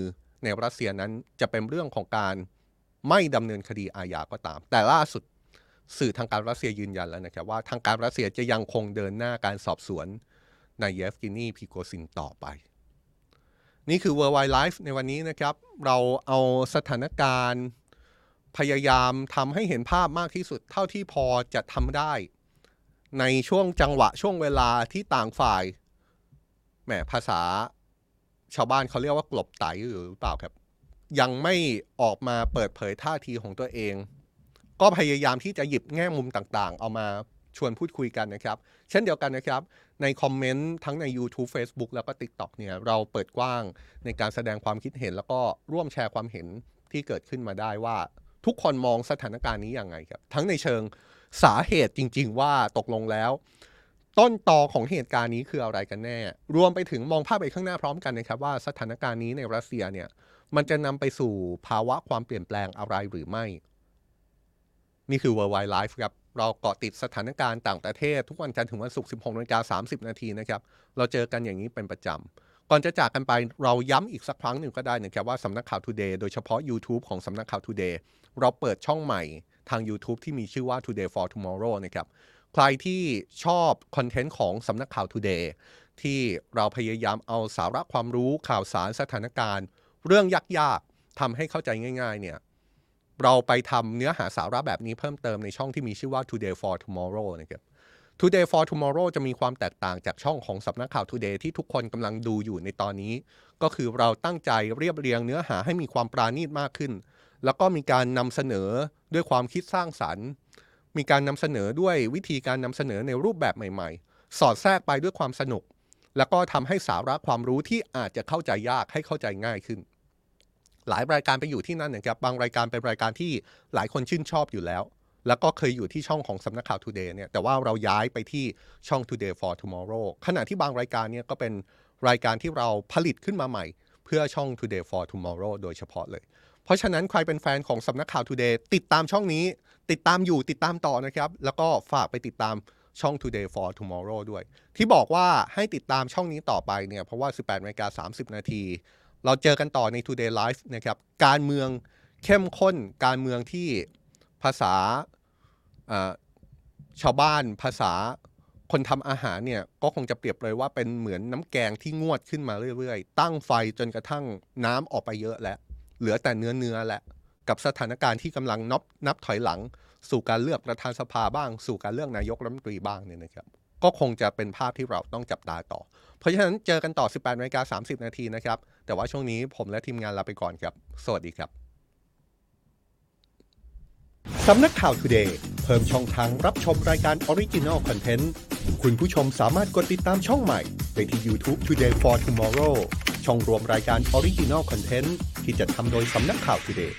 ในรัสเซียนั้นจะเป็นเรื่องของการไม่ดำเนินคดีอาญาก็ตามแต่ล่าสุดสื่อทางการรัสเซียยืนยันแล้วนะครับว่าทางการรัสเซียจะยังคงเดินหน้าการสอบสวนในเยฟกินี พิโกซินต่อไปนี่คือ World Wide Life ในวันนี้นะครับเราเอาสถานการณ์พยายามทำให้เห็นภาพมากที่สุดเท่าที่พอจะทำได้ในช่วงจังหวะช่วงเวลาที่ต่างฝ่ายแหมภาษาชาวบ้านเขาเรียกว่ากลบไตหรือเปล่าครับยังไม่ออกมาเปิดเผยท่าทีของตัวเองก็พยายามที่จะหยิบแง่มุมต่างๆเอามาชวนพูดคุยกันนะครับเช่นเดียวกันนะครับในคอมเมนต์ทั้งใน YouTube Facebook แล้วก็ TikTok เนี่ยเราเปิดกว้างในการแสดงความคิดเห็นแล้วก็ร่วมแชร์ความเห็นที่เกิดขึ้นมาได้ว่าทุกคนมองสถานการณ์นี้ยังไงครับทั้งในเชิงสาเหตุจริงๆว่าตกลงแล้วต้นตอของเหตุการณ์นี้คืออะไรกันแน่รวมไปถึงมองภาพไปข้างหน้าพร้อมกันนะครับว่าสถานการณ์นี้ในรัสเซียเนี่ยมันจะนำไปสู่ภาวะความเปลี่ยนแปลงอะไรหรือไม่นี่คือ World Wide Life ครับเราเกาะติดสถานการณ์ต่างประเทศทุกวันจันทร์ถึงวันศุกร์ 16:30 น.นะครับเราเจอกันอย่างนี้เป็นประจำก่อนจะจากกันไปเราย้ำอีกสักครั้งหนึ่งก็ได้นะครับว่าสำนักข่าว Today โดยเฉพาะ YouTube ของสำนักข่าว Today เราเปิดช่องใหม่ทาง YouTube ที่มีชื่อว่า Today for Tomorrow นะครับใครที่ชอบคอนเทนต์ของสำนักข่าว Today ที่เราพยายามเอาสาระความรู้ข่าวสารสถานการณ์เรื่องยากๆทำให้เข้าใจง่ายๆเนี่ยเราไปทำเนื้อหาสาระแบบนี้เพิ่มเติมในช่องที่มีชื่อว่า Today for Tomorrow นะครับ Today for Tomorrow จะมีความแตกต่างจากช่องของสำนักข่าว Today ที่ทุกคนกำลังดูอยู่ในตอนนี้ก็คือเราตั้งใจเรียบเรียงเนื้อหาให้มีความปราณีตมากขึ้นแล้วก็มีการนำเสนอด้วยความคิดสร้างสรรค์มีการนำเสนอด้วยวิธีการนำเสนอในรูปแบบใหม่ๆสอดแทรกไปด้วยความสนุกแล้วก็ทำให้สาระความรู้ที่อาจจะเข้าใจยากให้เข้าใจง่ายขึ้นหลายรายการไปอยู่ที่นั่นนะครับบางรายการเป็นรายการที่หลายคนชื่นชอบอยู่แล้วก็เคยอยู่ที่ช่องของสำนักข่าว Today เนี่ยแต่ว่าเราย้ายไปที่ช่อง Today for Tomorrow ขณะที่บางรายการเนี่ยก็เป็นรายการที่เราผลิตขึ้นมาใหม่เพื่อช่อง Today for Tomorrow โดยเฉพาะเลยเพราะฉะนั้นใครเป็นแฟนของสำนักข่าว Today ติดตามช่องนี้ติดตามอยู่ติดตามต่อนะครับแล้วก็ฝากไปติดตามช่อง Today for Tomorrow ด้วยที่บอกว่าให้ติดตามช่องนี้ต่อไปเนี่ยเพราะว่า 18:30 น.เราเจอกันต่อใน Today Live นะครับการเมืองเข้มข้นการเมืองที่ภาษาชาวบ้านภาษาคนทำอาหารเนี่ยก็คงจะเปรียบเลยว่าเป็นเหมือนน้ำแกงที่งวดขึ้นมาเรื่อยๆตั้งไฟจนกระทั่งน้ำออกไปเยอะแล้วเหลือแต่เนื้อแล้วกับสถานการณ์ที่กำลังนับถอยหลังสู่การเลือกประธานสภาบ้างสู่การเลือกนายกรัฐมนตรีบ้างเนี่ยนะครับ ก็คงจะเป็นภาพที่เราต้องจับตาต่อเพราะฉะนั้นเจอกันต่อ 18:30 น.นะครับแต่ว่าช่วงนี้ผมและทีมงานลาไปก่อนครับสวัสดีครับสำนักข่าว Today เพิ่มช่องทางรับชมรายการ Original Content คุณผู้ชมสามารถกดติดตามช่องใหม่ไปที่ YouTube Today for Tomorrow ช่องรวมรายการ Original Content ที่จัดทำโดยสำนักข่าว Today